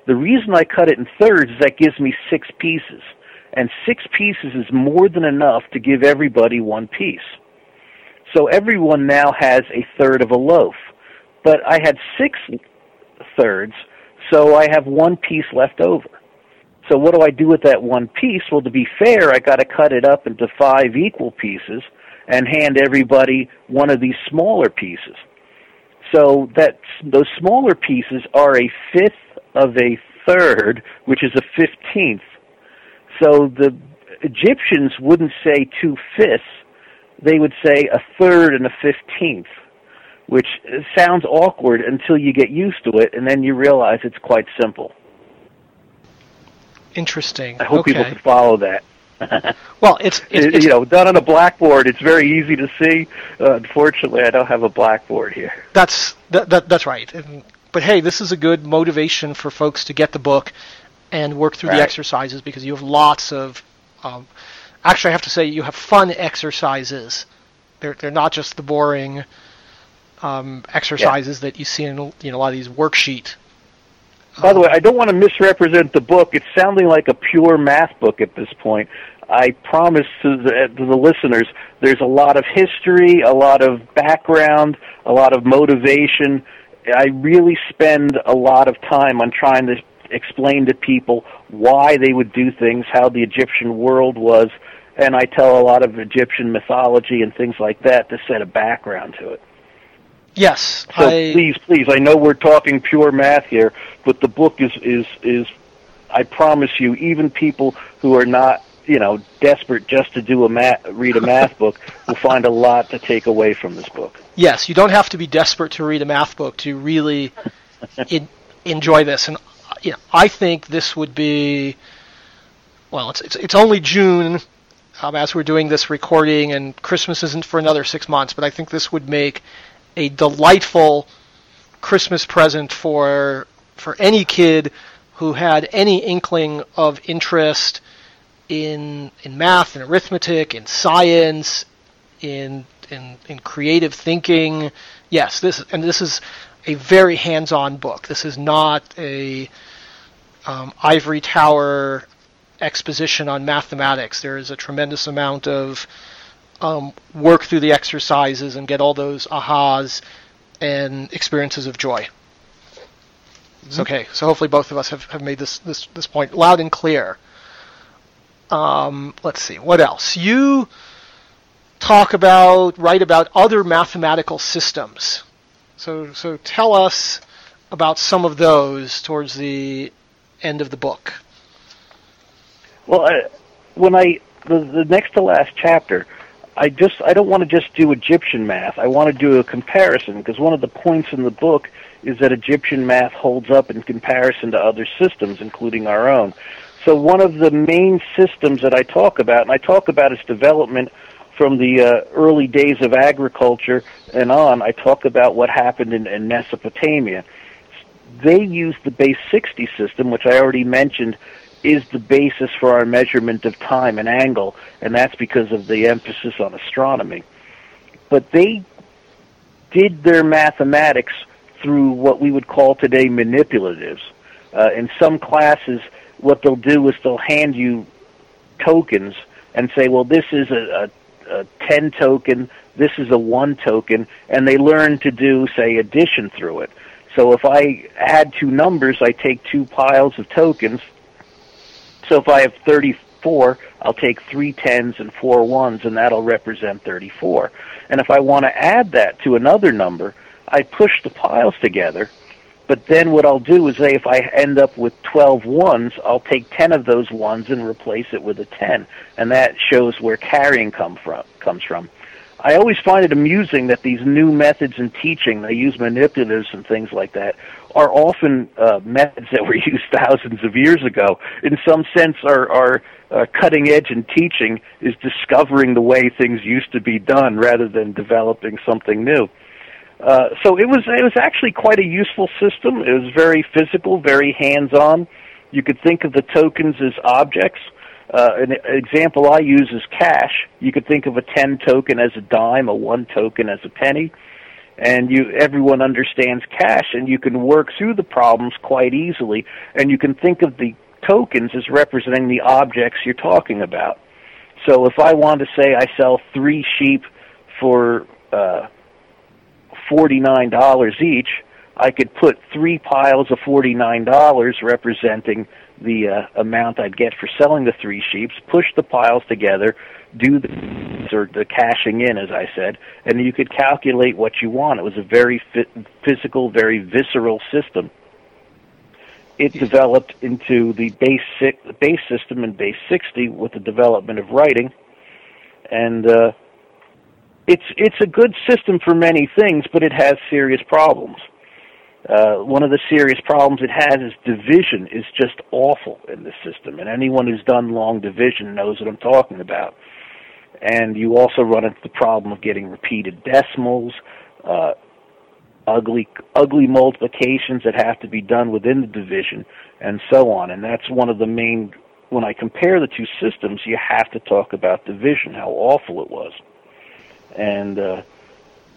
The reason I cut it in thirds is that gives me 6 pieces, and 6 pieces is more than enough to give everybody 1 piece. So everyone now has a third of a loaf, but I had 6 thirds, so I have 1 piece left over. So what do I do with that 1 piece? Well, to be fair, I got to cut it up into 5 equal pieces and hand everybody one of these smaller pieces. So that those smaller pieces are a 1/5 of a 3rd, which is a 15th. So the Egyptians wouldn't say 2/5. They would say a 3rd and a 15th, which sounds awkward until you get used to it, and then you realize it's quite simple. Interesting. I hope people can follow that. Well, it's done on a blackboard. It's very easy to see. Unfortunately, I don't have a blackboard here. That's right. But hey, this is a good motivation for folks to get the book and work through the exercises, because you have lots of. Actually, I have to say you have fun exercises. They're not just the boring exercises that you see in a lot of these worksheets. By the way, I don't want to misrepresent the book. It's sounding like a pure math book at this point. I promise to the listeners there's a lot of history, a lot of background, a lot of motivation. I really spend a lot of time on trying to explain to people why they would do things, how the Egyptian world was, and I tell a lot of Egyptian mythology and things like that to set a background to it. Yes. So please, I know we're talking pure math here, but the book is I promise you, even people who are not, desperate just to read a math book will find a lot to take away from this book. Yes, you don't have to be desperate to read a math book to really enjoy this. And I think this would be, well, it's only June as we're doing this recording, and Christmas isn't for another 6 months, but I think this would make a delightful Christmas present for any kid who had any inkling of interest in math, in arithmetic, in science, in creative thinking. Yes, this is a very hands-on book. This is not a ivory tower exposition on mathematics. There is a tremendous amount of work through the exercises and get all those ahas and experiences of joy. Mm-hmm. Okay, so hopefully both of us have made this point loud and clear. Let's see, what else? You write about other mathematical systems. So tell us about some of those towards the end of the book. Well, the next to last chapter, I don't want to just do Egyptian math. I want to do a comparison, because one of the points in the book is that Egyptian math holds up in comparison to other systems, including our own. So one of the main systems that I talk about, and I talk about its development from the early days of agriculture and on, I talk about what happened in Mesopotamia. They used the base 60 system, which I already mentioned, is the basis for our measurement of time and angle, and that's because of the emphasis on astronomy. But they did their mathematics through what we would call today manipulatives. In some classes, what they'll do is they'll hand you tokens and say, well, this is a 10 token, this is a 1 token, and they learn to do, say, addition through it. So if I add 2 numbers, I take 2 piles of tokens. So if I have 30 4, I'll take 3 tens and 4 ones, and that'll represent 34. And if I want to add that to another number, I push the piles together. But then what I'll do is say if I end up with 12 ones, I'll take 10 of those ones and replace it with a 10. And that shows where carrying comes from. I always find it amusing that these new methods in teaching, they use manipulatives and things like that, are often methods that were used thousands of years ago. In some sense, our cutting edge in teaching is discovering the way things used to be done rather than developing something new. So it was actually quite a useful system. It was very physical, very hands-on. You could think of the tokens as objects. An example I use is cash. You could think of a 10 token as a dime, a 1 token as a penny, and everyone understands cash, and you can work through the problems quite easily, and you can think of the tokens as representing the objects you're talking about. So if I want to say I sell 3 sheep for $49 each, I could put 3 piles of $49 representing the amount I'd get for selling the 3 sheep, push the piles together, do the cashing in, as I said, and you could calculate what you want. It was a very physical, very visceral system. It developed into the base system in base 60 with the development of writing, and it's a good system for many things, but it has serious problems. One of the serious problems it has is division is just awful in this system, and anyone who's done long division knows what I'm talking about. And you also run into the problem of getting repeated decimals, ugly multiplications that have to be done within the division, and so on. And that's one of the main, when I compare the two systems, you have to talk about division, how awful it was. And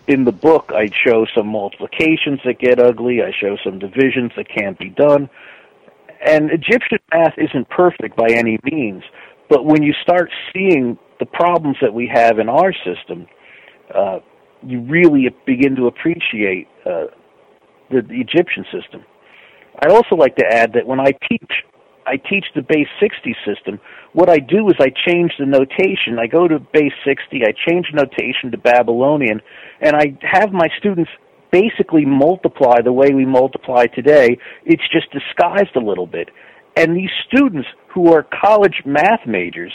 in the book, I show some multiplications that get ugly. I show some divisions that can't be done. And Egyptian math isn't perfect by any means, but when you start seeing the problems that we have in our system, you really begin to appreciate the Egyptian system. I also like to add that when I teach the base 60 system. What I do is I change the notation. I go to base 60, I change notation to Babylonian, and I have my students basically multiply the way we multiply today. It's just disguised a little bit. And these students who are college math majors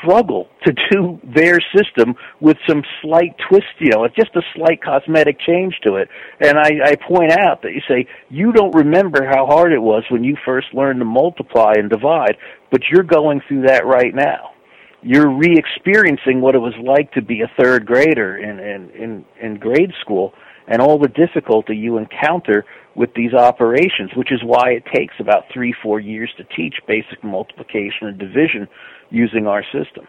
struggle to do their system with some slight twist, just a slight cosmetic change to it. And I point out that you say, you don't remember how hard it was when you first learned to multiply and divide, but you're going through that right now. You're re-experiencing what it was like to be a third grader in grade school and all the difficulty you encounter with these operations, which is why it takes about 3-4 years to teach basic multiplication and division using our system.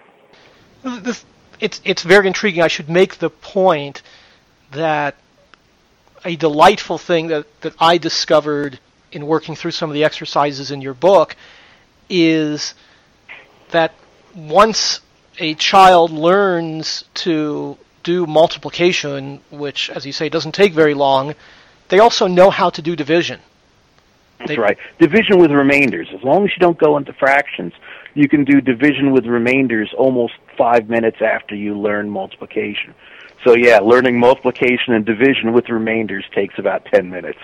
It's very intriguing. I should make the point that a delightful thing that I discovered in working through some of the exercises in your book is that once a child learns to do multiplication, which, as you say, doesn't take very long, they also know how to do division. That's right. Division with remainders. As long as you don't go into fractions, you can do division with remainders almost 5 minutes after you learn multiplication. So, yeah, learning multiplication and division with remainders takes about 10 minutes.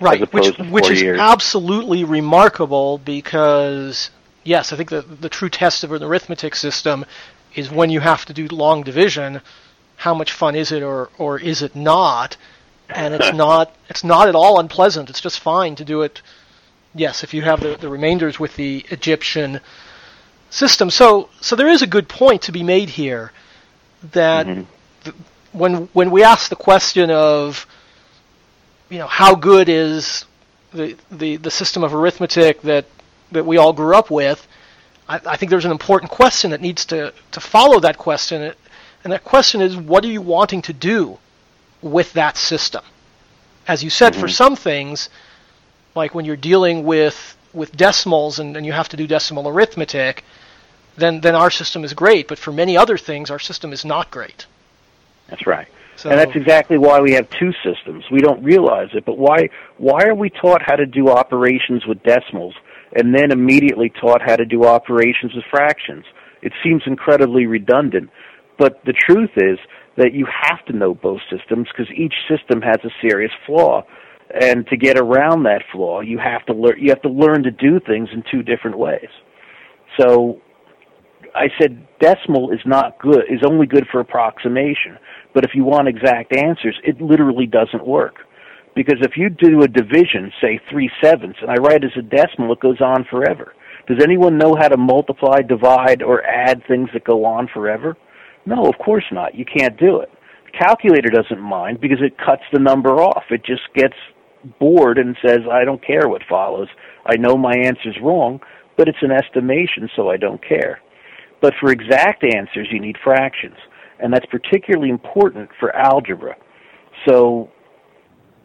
Right, which is absolutely remarkable because, yes, I think the true test of an arithmetic system is when you have to do long division, how much fun is it or is it not? And it's not at all unpleasant. It's just fine to do it, yes, if you have the remainders with the Egyptian system. So there is a good point to be made here that when we ask the question of, how good is the system of arithmetic that we all grew up with, I think there's an important question that needs to follow that question. And that question is, what are you wanting to do with that system? As you said, for some things, like when you're dealing with decimals and you have to do decimal arithmetic, then our system is great. But for many other things, our system is not great. That's right. So, and that's exactly why we have two systems. We don't realize it, but why are we taught how to do operations with decimals and then immediately taught how to do operations with fractions. It seems incredibly redundant, but the truth is that you have to know both systems because each system has a serious flaw. And to get around that flaw, you have to learn to do things in two different ways. So I said decimal is not good, is only good for approximation. But if you want exact answers, it literally doesn't work. Because if you do a division, say 3/7, and I write as a decimal, it goes on forever. Does anyone know how to multiply, divide, or add things that go on forever? No, of course not. You can't do it. The calculator doesn't mind because it cuts the number off. It just gets bored and says, I don't care what follows. I know my answer's wrong, but it's an estimation, so I don't care. But for exact answers, you need fractions, and that's particularly important for algebra. So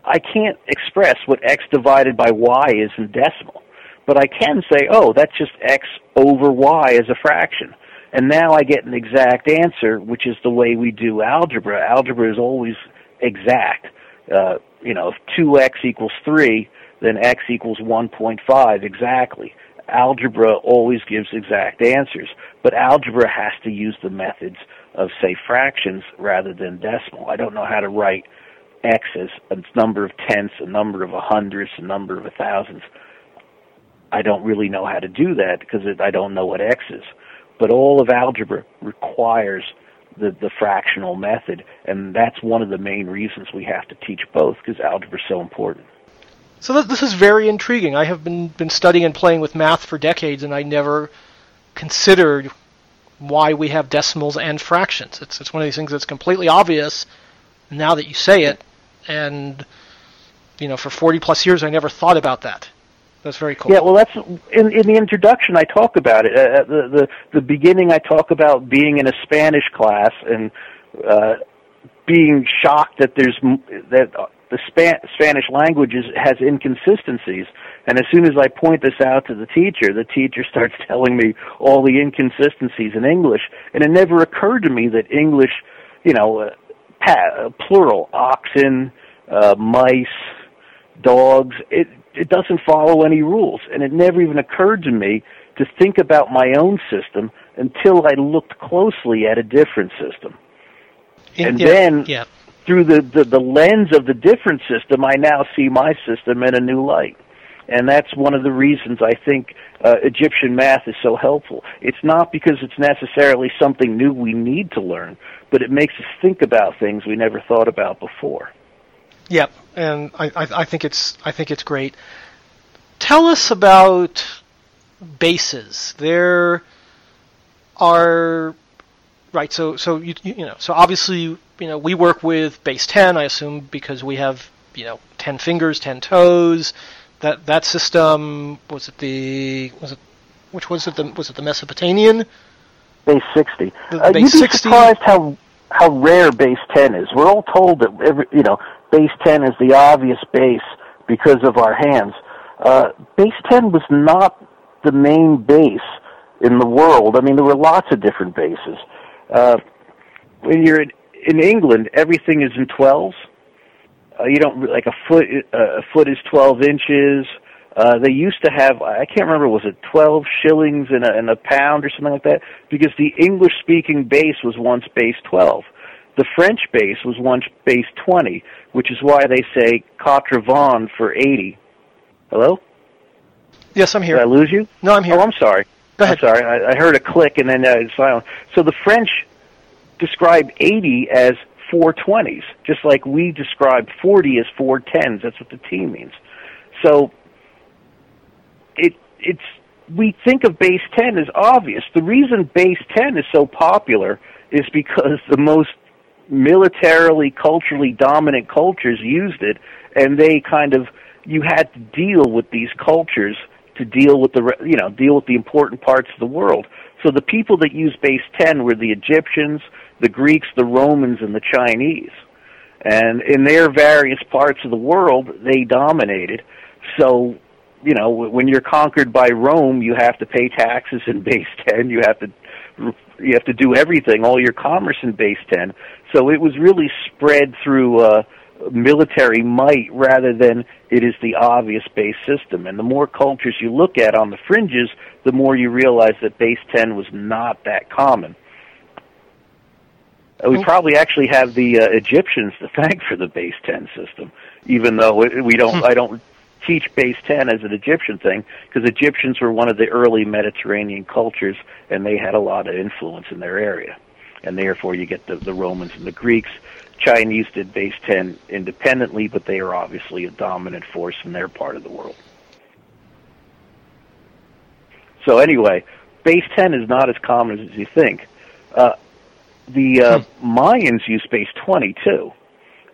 I can't express what x divided by y is in decimal, but I can say, oh, that's just x over y as a fraction. And now I get an exact answer, which is the way we do algebra. Algebra is always exact. If 2x equals 3, then x equals 1.5 exactly. Algebra always gives exact answers, but algebra has to use the methods of, say, fractions rather than decimal. I don't know how to write x as a number of tenths, a number of a hundredths, a number of a thousandths. I don't really know how to do that because I don't know what x is. But all of algebra requires the fractional method, and that's one of the main reasons we have to teach both because algebra is so important. So this is very intriguing. I have been studying and playing with math for decades, and I never considered why we have decimals and fractions. It's one of these things that's completely obvious now that you say it, and for 40-plus years I never thought about that. That's very cool. Yeah, well, that's in the introduction I talk about it. At the beginning I talk about being in a Spanish class and being shocked that the Spanish language has inconsistencies, and as soon as I point this out to the teacher starts telling me all the inconsistencies in English, and it never occurred to me that English, plural, oxen, mice, dogs, it doesn't follow any rules, and it never even occurred to me to think about my own system until I looked closely at a different system. Through the lens of the different system, I now see my system in a new light. And that's one of the reasons I think Egyptian math is so helpful. It's not because it's necessarily something new we need to learn, but it makes us think about things we never thought about before. Yep, and I think it's great. Tell us about bases. There are right. So obviously we work with base 10. I assume because we have 10 fingers, 10 toes. That system was it the Mesopotamian? Base 60. Base 60. You'd be surprised how rare base 10 is. We're all told that base 10 is the obvious base because of our hands. Base 10 was not the main base in the world. I mean, there were lots of different bases. When you're in England, everything is in 12s. You don't like a foot is 12 inches. They used to have, I can't remember, was it 12 shillings and a pound or something like that? Because the English-speaking base was once base 12. The French base was once base 20, which is why they say quatre-vingts for 80. Hello? Yes, I'm here. Did I lose you? No, I'm here. Oh, I'm sorry. Go ahead. I'm sorry. I heard a click and then it's silent. So the French describe 80 as 420s, just like we describe 40 as 410s. That's what the T means. So it's we think of base 10 as obvious. The reason base 10 is so popular is because the most militarily, culturally dominant cultures used it, and they you had to deal with these cultures to deal with the important parts of the world. So the people that used base 10 were the Egyptians, the Greeks, the Romans, and the Chinese. And in their various parts of the world, they dominated. So, when you're conquered by Rome, you have to pay taxes in base 10. You have to do everything, all your commerce in base 10. So it was really spread through military might rather than it is the obvious-based system. And the more cultures you look at on the fringes, the more you realize that base 10 was not that common. We probably actually have the Egyptians to thank for the base 10 system, even though I don't teach base 10 as an Egyptian thing, because Egyptians were one of the early Mediterranean cultures, and they had a lot of influence in their area. And therefore you get the Romans and the Greeks. Chinese did base 10 independently, but they are obviously a dominant force in their part of the world. So anyway, base 10 is not as common as you think. The Mayans used base 20 too,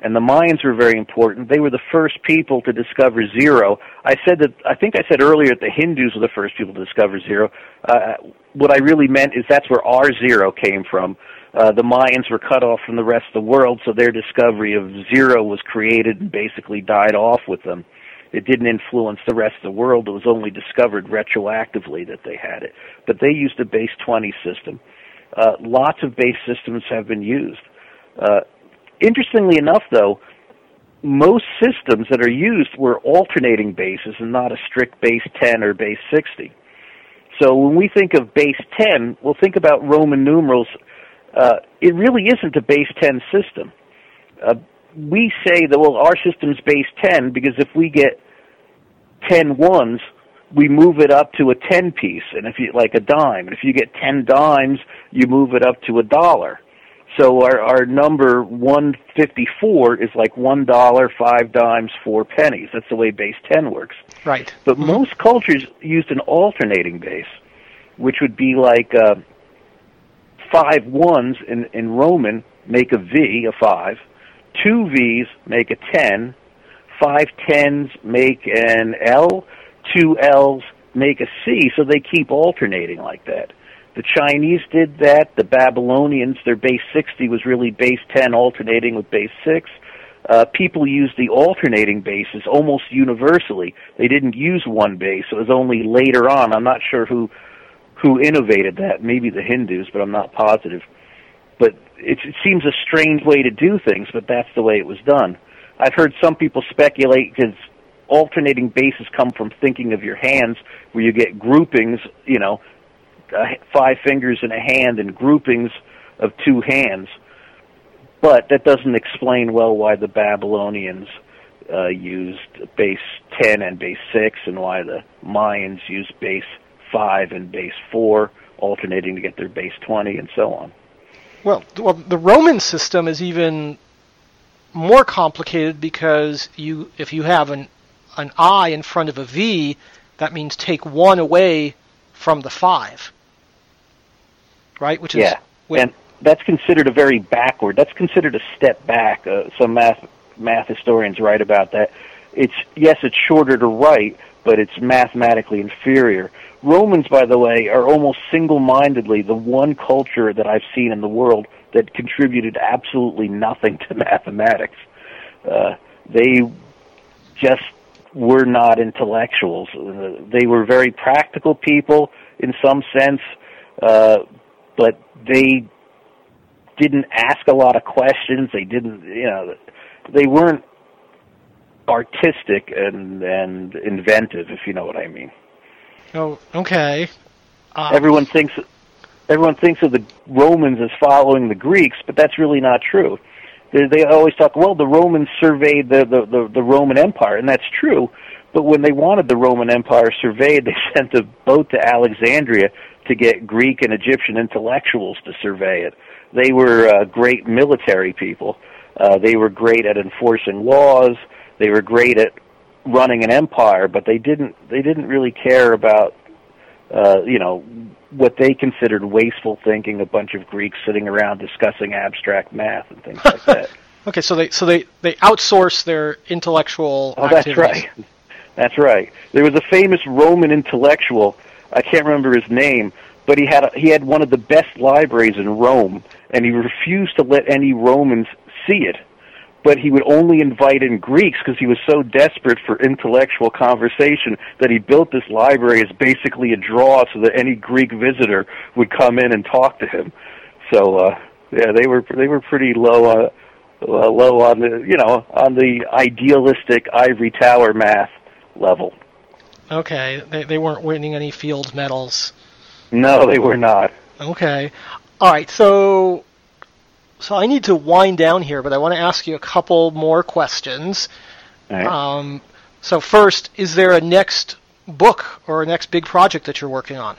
and the Mayans were very important. They were the first people to discover zero. I think I said earlier that the Hindus were the first people to discover zero. What I really meant is that's where our zero came from. The Mayans were cut off from the rest of the world, so their discovery of zero was created and basically died off with them. It didn't influence the rest of the world. It was only discovered retroactively that they had it. But they used a base 20 system. Lots of base systems have been used. Interestingly enough, though, most systems that are used were alternating bases and not a strict base 10 or base 60. So when we think of base 10, we'll think about Roman numerals. It really isn't a base 10 system. We say that, well, our system's base 10 because if we get 10 ones, we move it up to a 10 piece, and if you like a dime, and if you get 10 dimes, you move it up to $1. So our number 154 is like $1, 5 dimes, 4 pennies. That's the way base 10 works. Right. But most cultures used an alternating base, which would be like 5 ones in Roman make a V, a 5. 2 Vs make a 10. 5 tens make an L. 2 Ls make a C, so they keep alternating like that. The Chinese did that. The Babylonians, their base 60 was really base 10 alternating with base 6. People used the alternating bases almost universally. They didn't use one base. It was only later on. I'm not sure who innovated that. Maybe the Hindus, but I'm not positive. But it seems a strange way to do things, but that's the way it was done. I've heard some people speculate because alternating bases come from thinking of your hands, where you get groupings, 5 fingers in a hand and groupings of 2 hands. But that doesn't explain well why the Babylonians used base 10 and base 6 and why the Mayans used base 5 and base 4, alternating to get their base 20 and so on. Well, the Roman system is even more complicated because if you have an I in front of a V, that means take 1 away from the 5, right? Which is, yeah, and that's considered a very backward. That's considered a step back. Some math historians write about that. It's shorter to write, but it's mathematically inferior. Romans, by the way, are almost single-mindedly the one culture that I've seen in the world that contributed absolutely nothing to mathematics. They just were not intellectuals. They were very practical people in some sense, but they didn't ask a lot of questions. They didn't, they weren't artistic and inventive, if you know what I mean. Oh, okay. Everyone thinks of the Romans as following the Greeks, but that's really not true. They always talk, well, the Romans surveyed the Roman Empire, and that's true. But when they wanted the Roman Empire surveyed, they sent a boat to Alexandria to get Greek and Egyptian intellectuals to survey it. They were great military people. They were great at enforcing laws. They were great at running an empire, but they didn't really care about what they considered wasteful thinking, a bunch of Greeks sitting around discussing abstract math and things like that. Okay, so they outsource their intellectual activities. That's right. There was a famous Roman intellectual, I can't remember his name, but he had one of the best libraries in Rome, and he refused to let any Romans see it. But he would only invite in Greeks because he was so desperate for intellectual conversation that he built this library as basically a draw so that any Greek visitor would come in and talk to him. So they were pretty low low on the, you know, on the idealistic ivory tower math level. Okay, they weren't winning any Fields medals. No, they were not. Okay, all right. So I need to wind down here, but I want to ask you a couple more questions. All right. So first, is there a next book or a next big project that you're working on?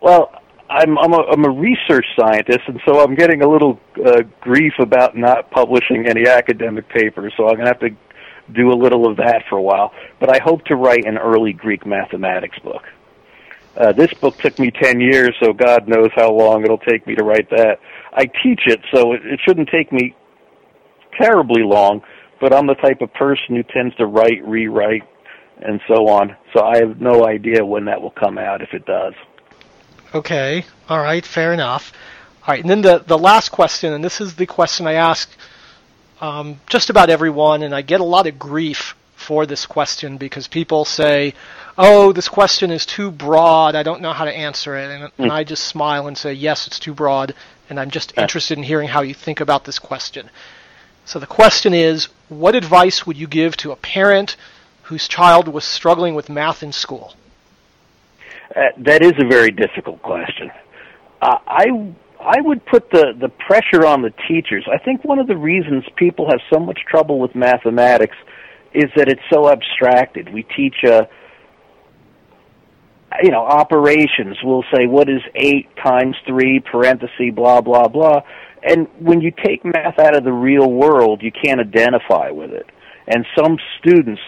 Well, I'm a research scientist, and so I'm getting a little grief about not publishing any academic papers. So I'm going to have to do a little of that for a while, but I hope to write an early Greek mathematics book. This book took me 10 years, so God knows how long it'll take me to write that. I teach it, so it shouldn't take me terribly long, but I'm the type of person who tends to write, rewrite, and so on, so I have no idea when that will come out, if it does. Okay, all right, fair enough. All right, and then the last question, and this is the question I ask just about everyone, and I get a lot of grief for this question because people say, oh, this question is too broad, I don't know how to answer it, and I just smile and say, yes, it's too broad, and I'm just interested in hearing how you think about this question. So the question is, what advice would you give to a parent whose child was struggling with math in school? That is a very difficult question. I would put the pressure on the teachers. I think one of the reasons people have so much trouble with mathematics is that it's so abstracted. We teach, operations. We'll say, what is 8 times 3, parenthesis, blah, blah, blah. And when you take math out of the real world, you can't identify with it. And some students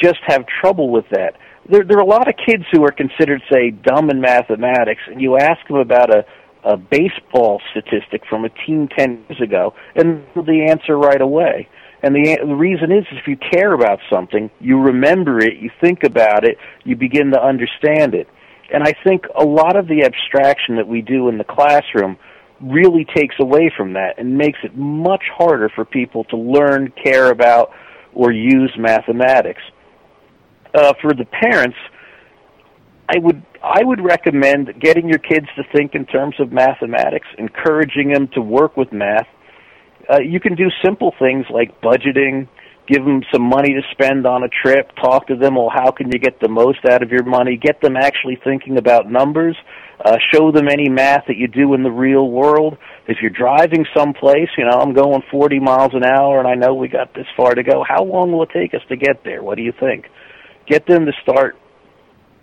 just have trouble with that. There are a lot of kids who are considered, say, dumb in mathematics, and you ask them about a baseball statistic from a team 10 years ago, and the answer right away. And the reason is if you care about something, you remember it, you think about it, you begin to understand it. And I think a lot of the abstraction that we do in the classroom really takes away from that and makes it much harder for people to learn, care about, or use mathematics. For the parents, I would recommend getting your kids to think in terms of mathematics, encouraging them to work with math. You can do simple things like budgeting, give them some money to spend on a trip, talk to them, well, how can you get the most out of your money, get them actually thinking about numbers, show them any math that you do in the real world. If you're driving someplace, I'm going 40 miles an hour and I know we got this far to go, how long will it take us to get there? What do you think? Get them to start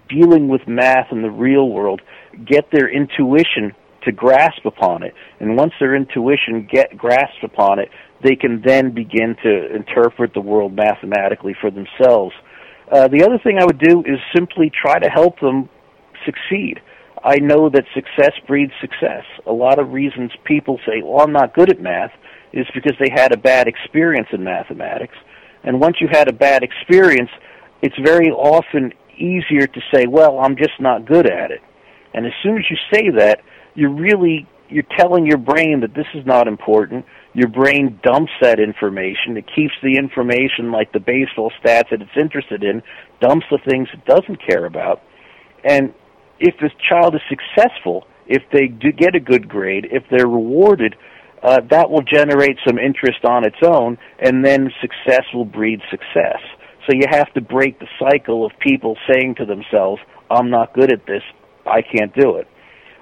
dealing with math in the real world, get their intuition to grasp upon it. And once their intuition grasps upon it, they can then begin to interpret the world mathematically for themselves. The other thing I would do is simply try to help them succeed. I know that success breeds success. A lot of reasons people say, well, I'm not good at math, is because they had a bad experience in mathematics. And once you had a bad experience, it's very often easier to say, well, I'm just not good at it. And as soon as you say that, you're telling your brain that this is not important. Your brain dumps that information. It keeps the information like the baseball stats that it's interested in, dumps the things it doesn't care about. And if this child is successful, if they do get a good grade, if they're rewarded, that will generate some interest on its own, and then success will breed success. So you have to break the cycle of people saying to themselves, I'm not good at this, I can't do it.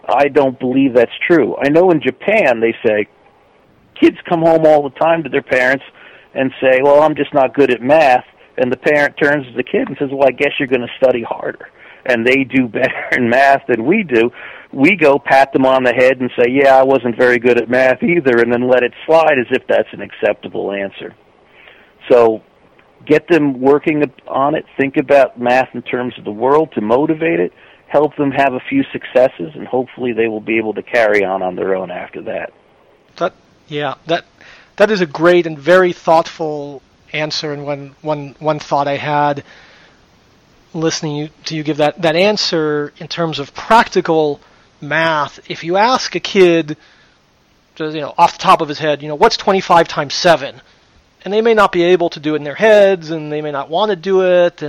I don't believe that's true. I know in Japan they say kids come home all the time to their parents and say, well, I'm just not good at math. And the parent turns to the kid and says, well, I guess you're going to study harder. And they do better in math than we do. We go pat them on the head and say, yeah, I wasn't very good at math either, and then let it slide as if that's an acceptable answer. So get them working on it. Think about math in terms of the world to motivate it. Help them have a few successes, and hopefully they will be able to carry on their own after that. That is a great and very thoughtful answer. And one thought I had listening to you give that answer in terms of practical math, if you ask a kid, off the top of his head, what's 25 times 7? And they may not be able to do it in their heads, and they may not want to do it,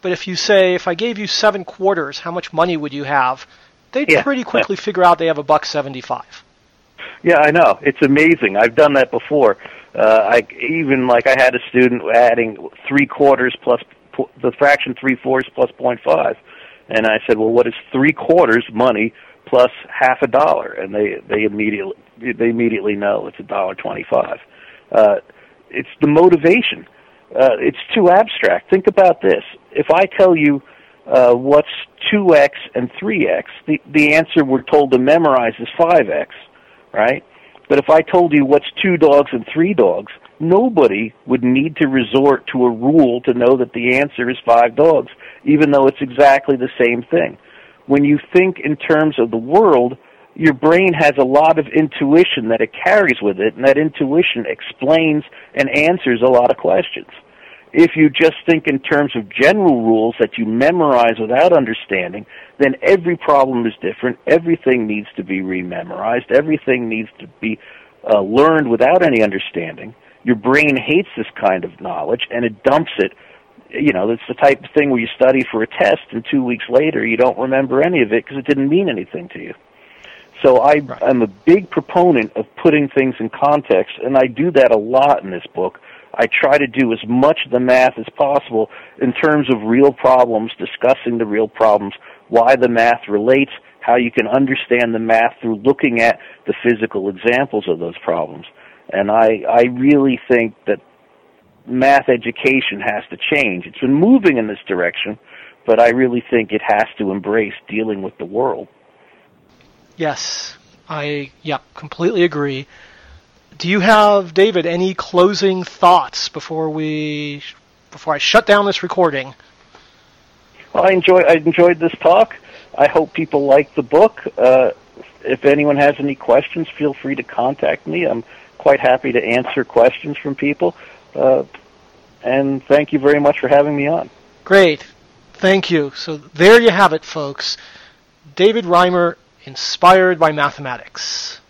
but if you say, if I gave you 7 quarters, how much money would you have? They'd pretty quickly figure out they have $1.75. Yeah, I know. It's amazing. I've done that before. I had a student adding 3/4 plus the fraction 3/4 plus 0.5, and I said, well, what is 3/4 money plus half a dollar? And they immediately know it's $1.25. It's the motivation. It's too abstract. Think about this. If I tell you what's 2x and 3x, the answer we're told to memorize is 5x, right? But if I told you what's 2 dogs and 3 dogs, nobody would need to resort to a rule to know that the answer is 5 dogs, even though it's exactly the same thing. When you think in terms of the world, your brain has a lot of intuition that it carries with it, and that intuition explains and answers a lot of questions. If you just think in terms of general rules that you memorize without understanding, then every problem is different, everything needs to be rememorized, everything needs to be learned without any understanding. Your brain hates this kind of knowledge, and it dumps it. You know, it's the type of thing where you study for a test, and 2 weeks later you don't remember any of it because it didn't mean anything to you. So I'm a big proponent of putting things in context, and I do that a lot in this book. I try to do as much of the math as possible in terms of real problems, discussing the real problems, why the math relates, how you can understand the math through looking at the physical examples of those problems. And I really think that math education has to change. It's been moving in this direction, but I really think it has to embrace dealing with the world. Yes, I completely agree. Do you have, David, any closing thoughts before I shut down this recording? Well, I enjoyed this talk. I hope people like the book. If anyone has any questions, feel free to contact me. I'm quite happy to answer questions from people. And thank you very much for having me on. Great. Thank you. So there you have it, folks. David Reimer, Inspired by Mathematics.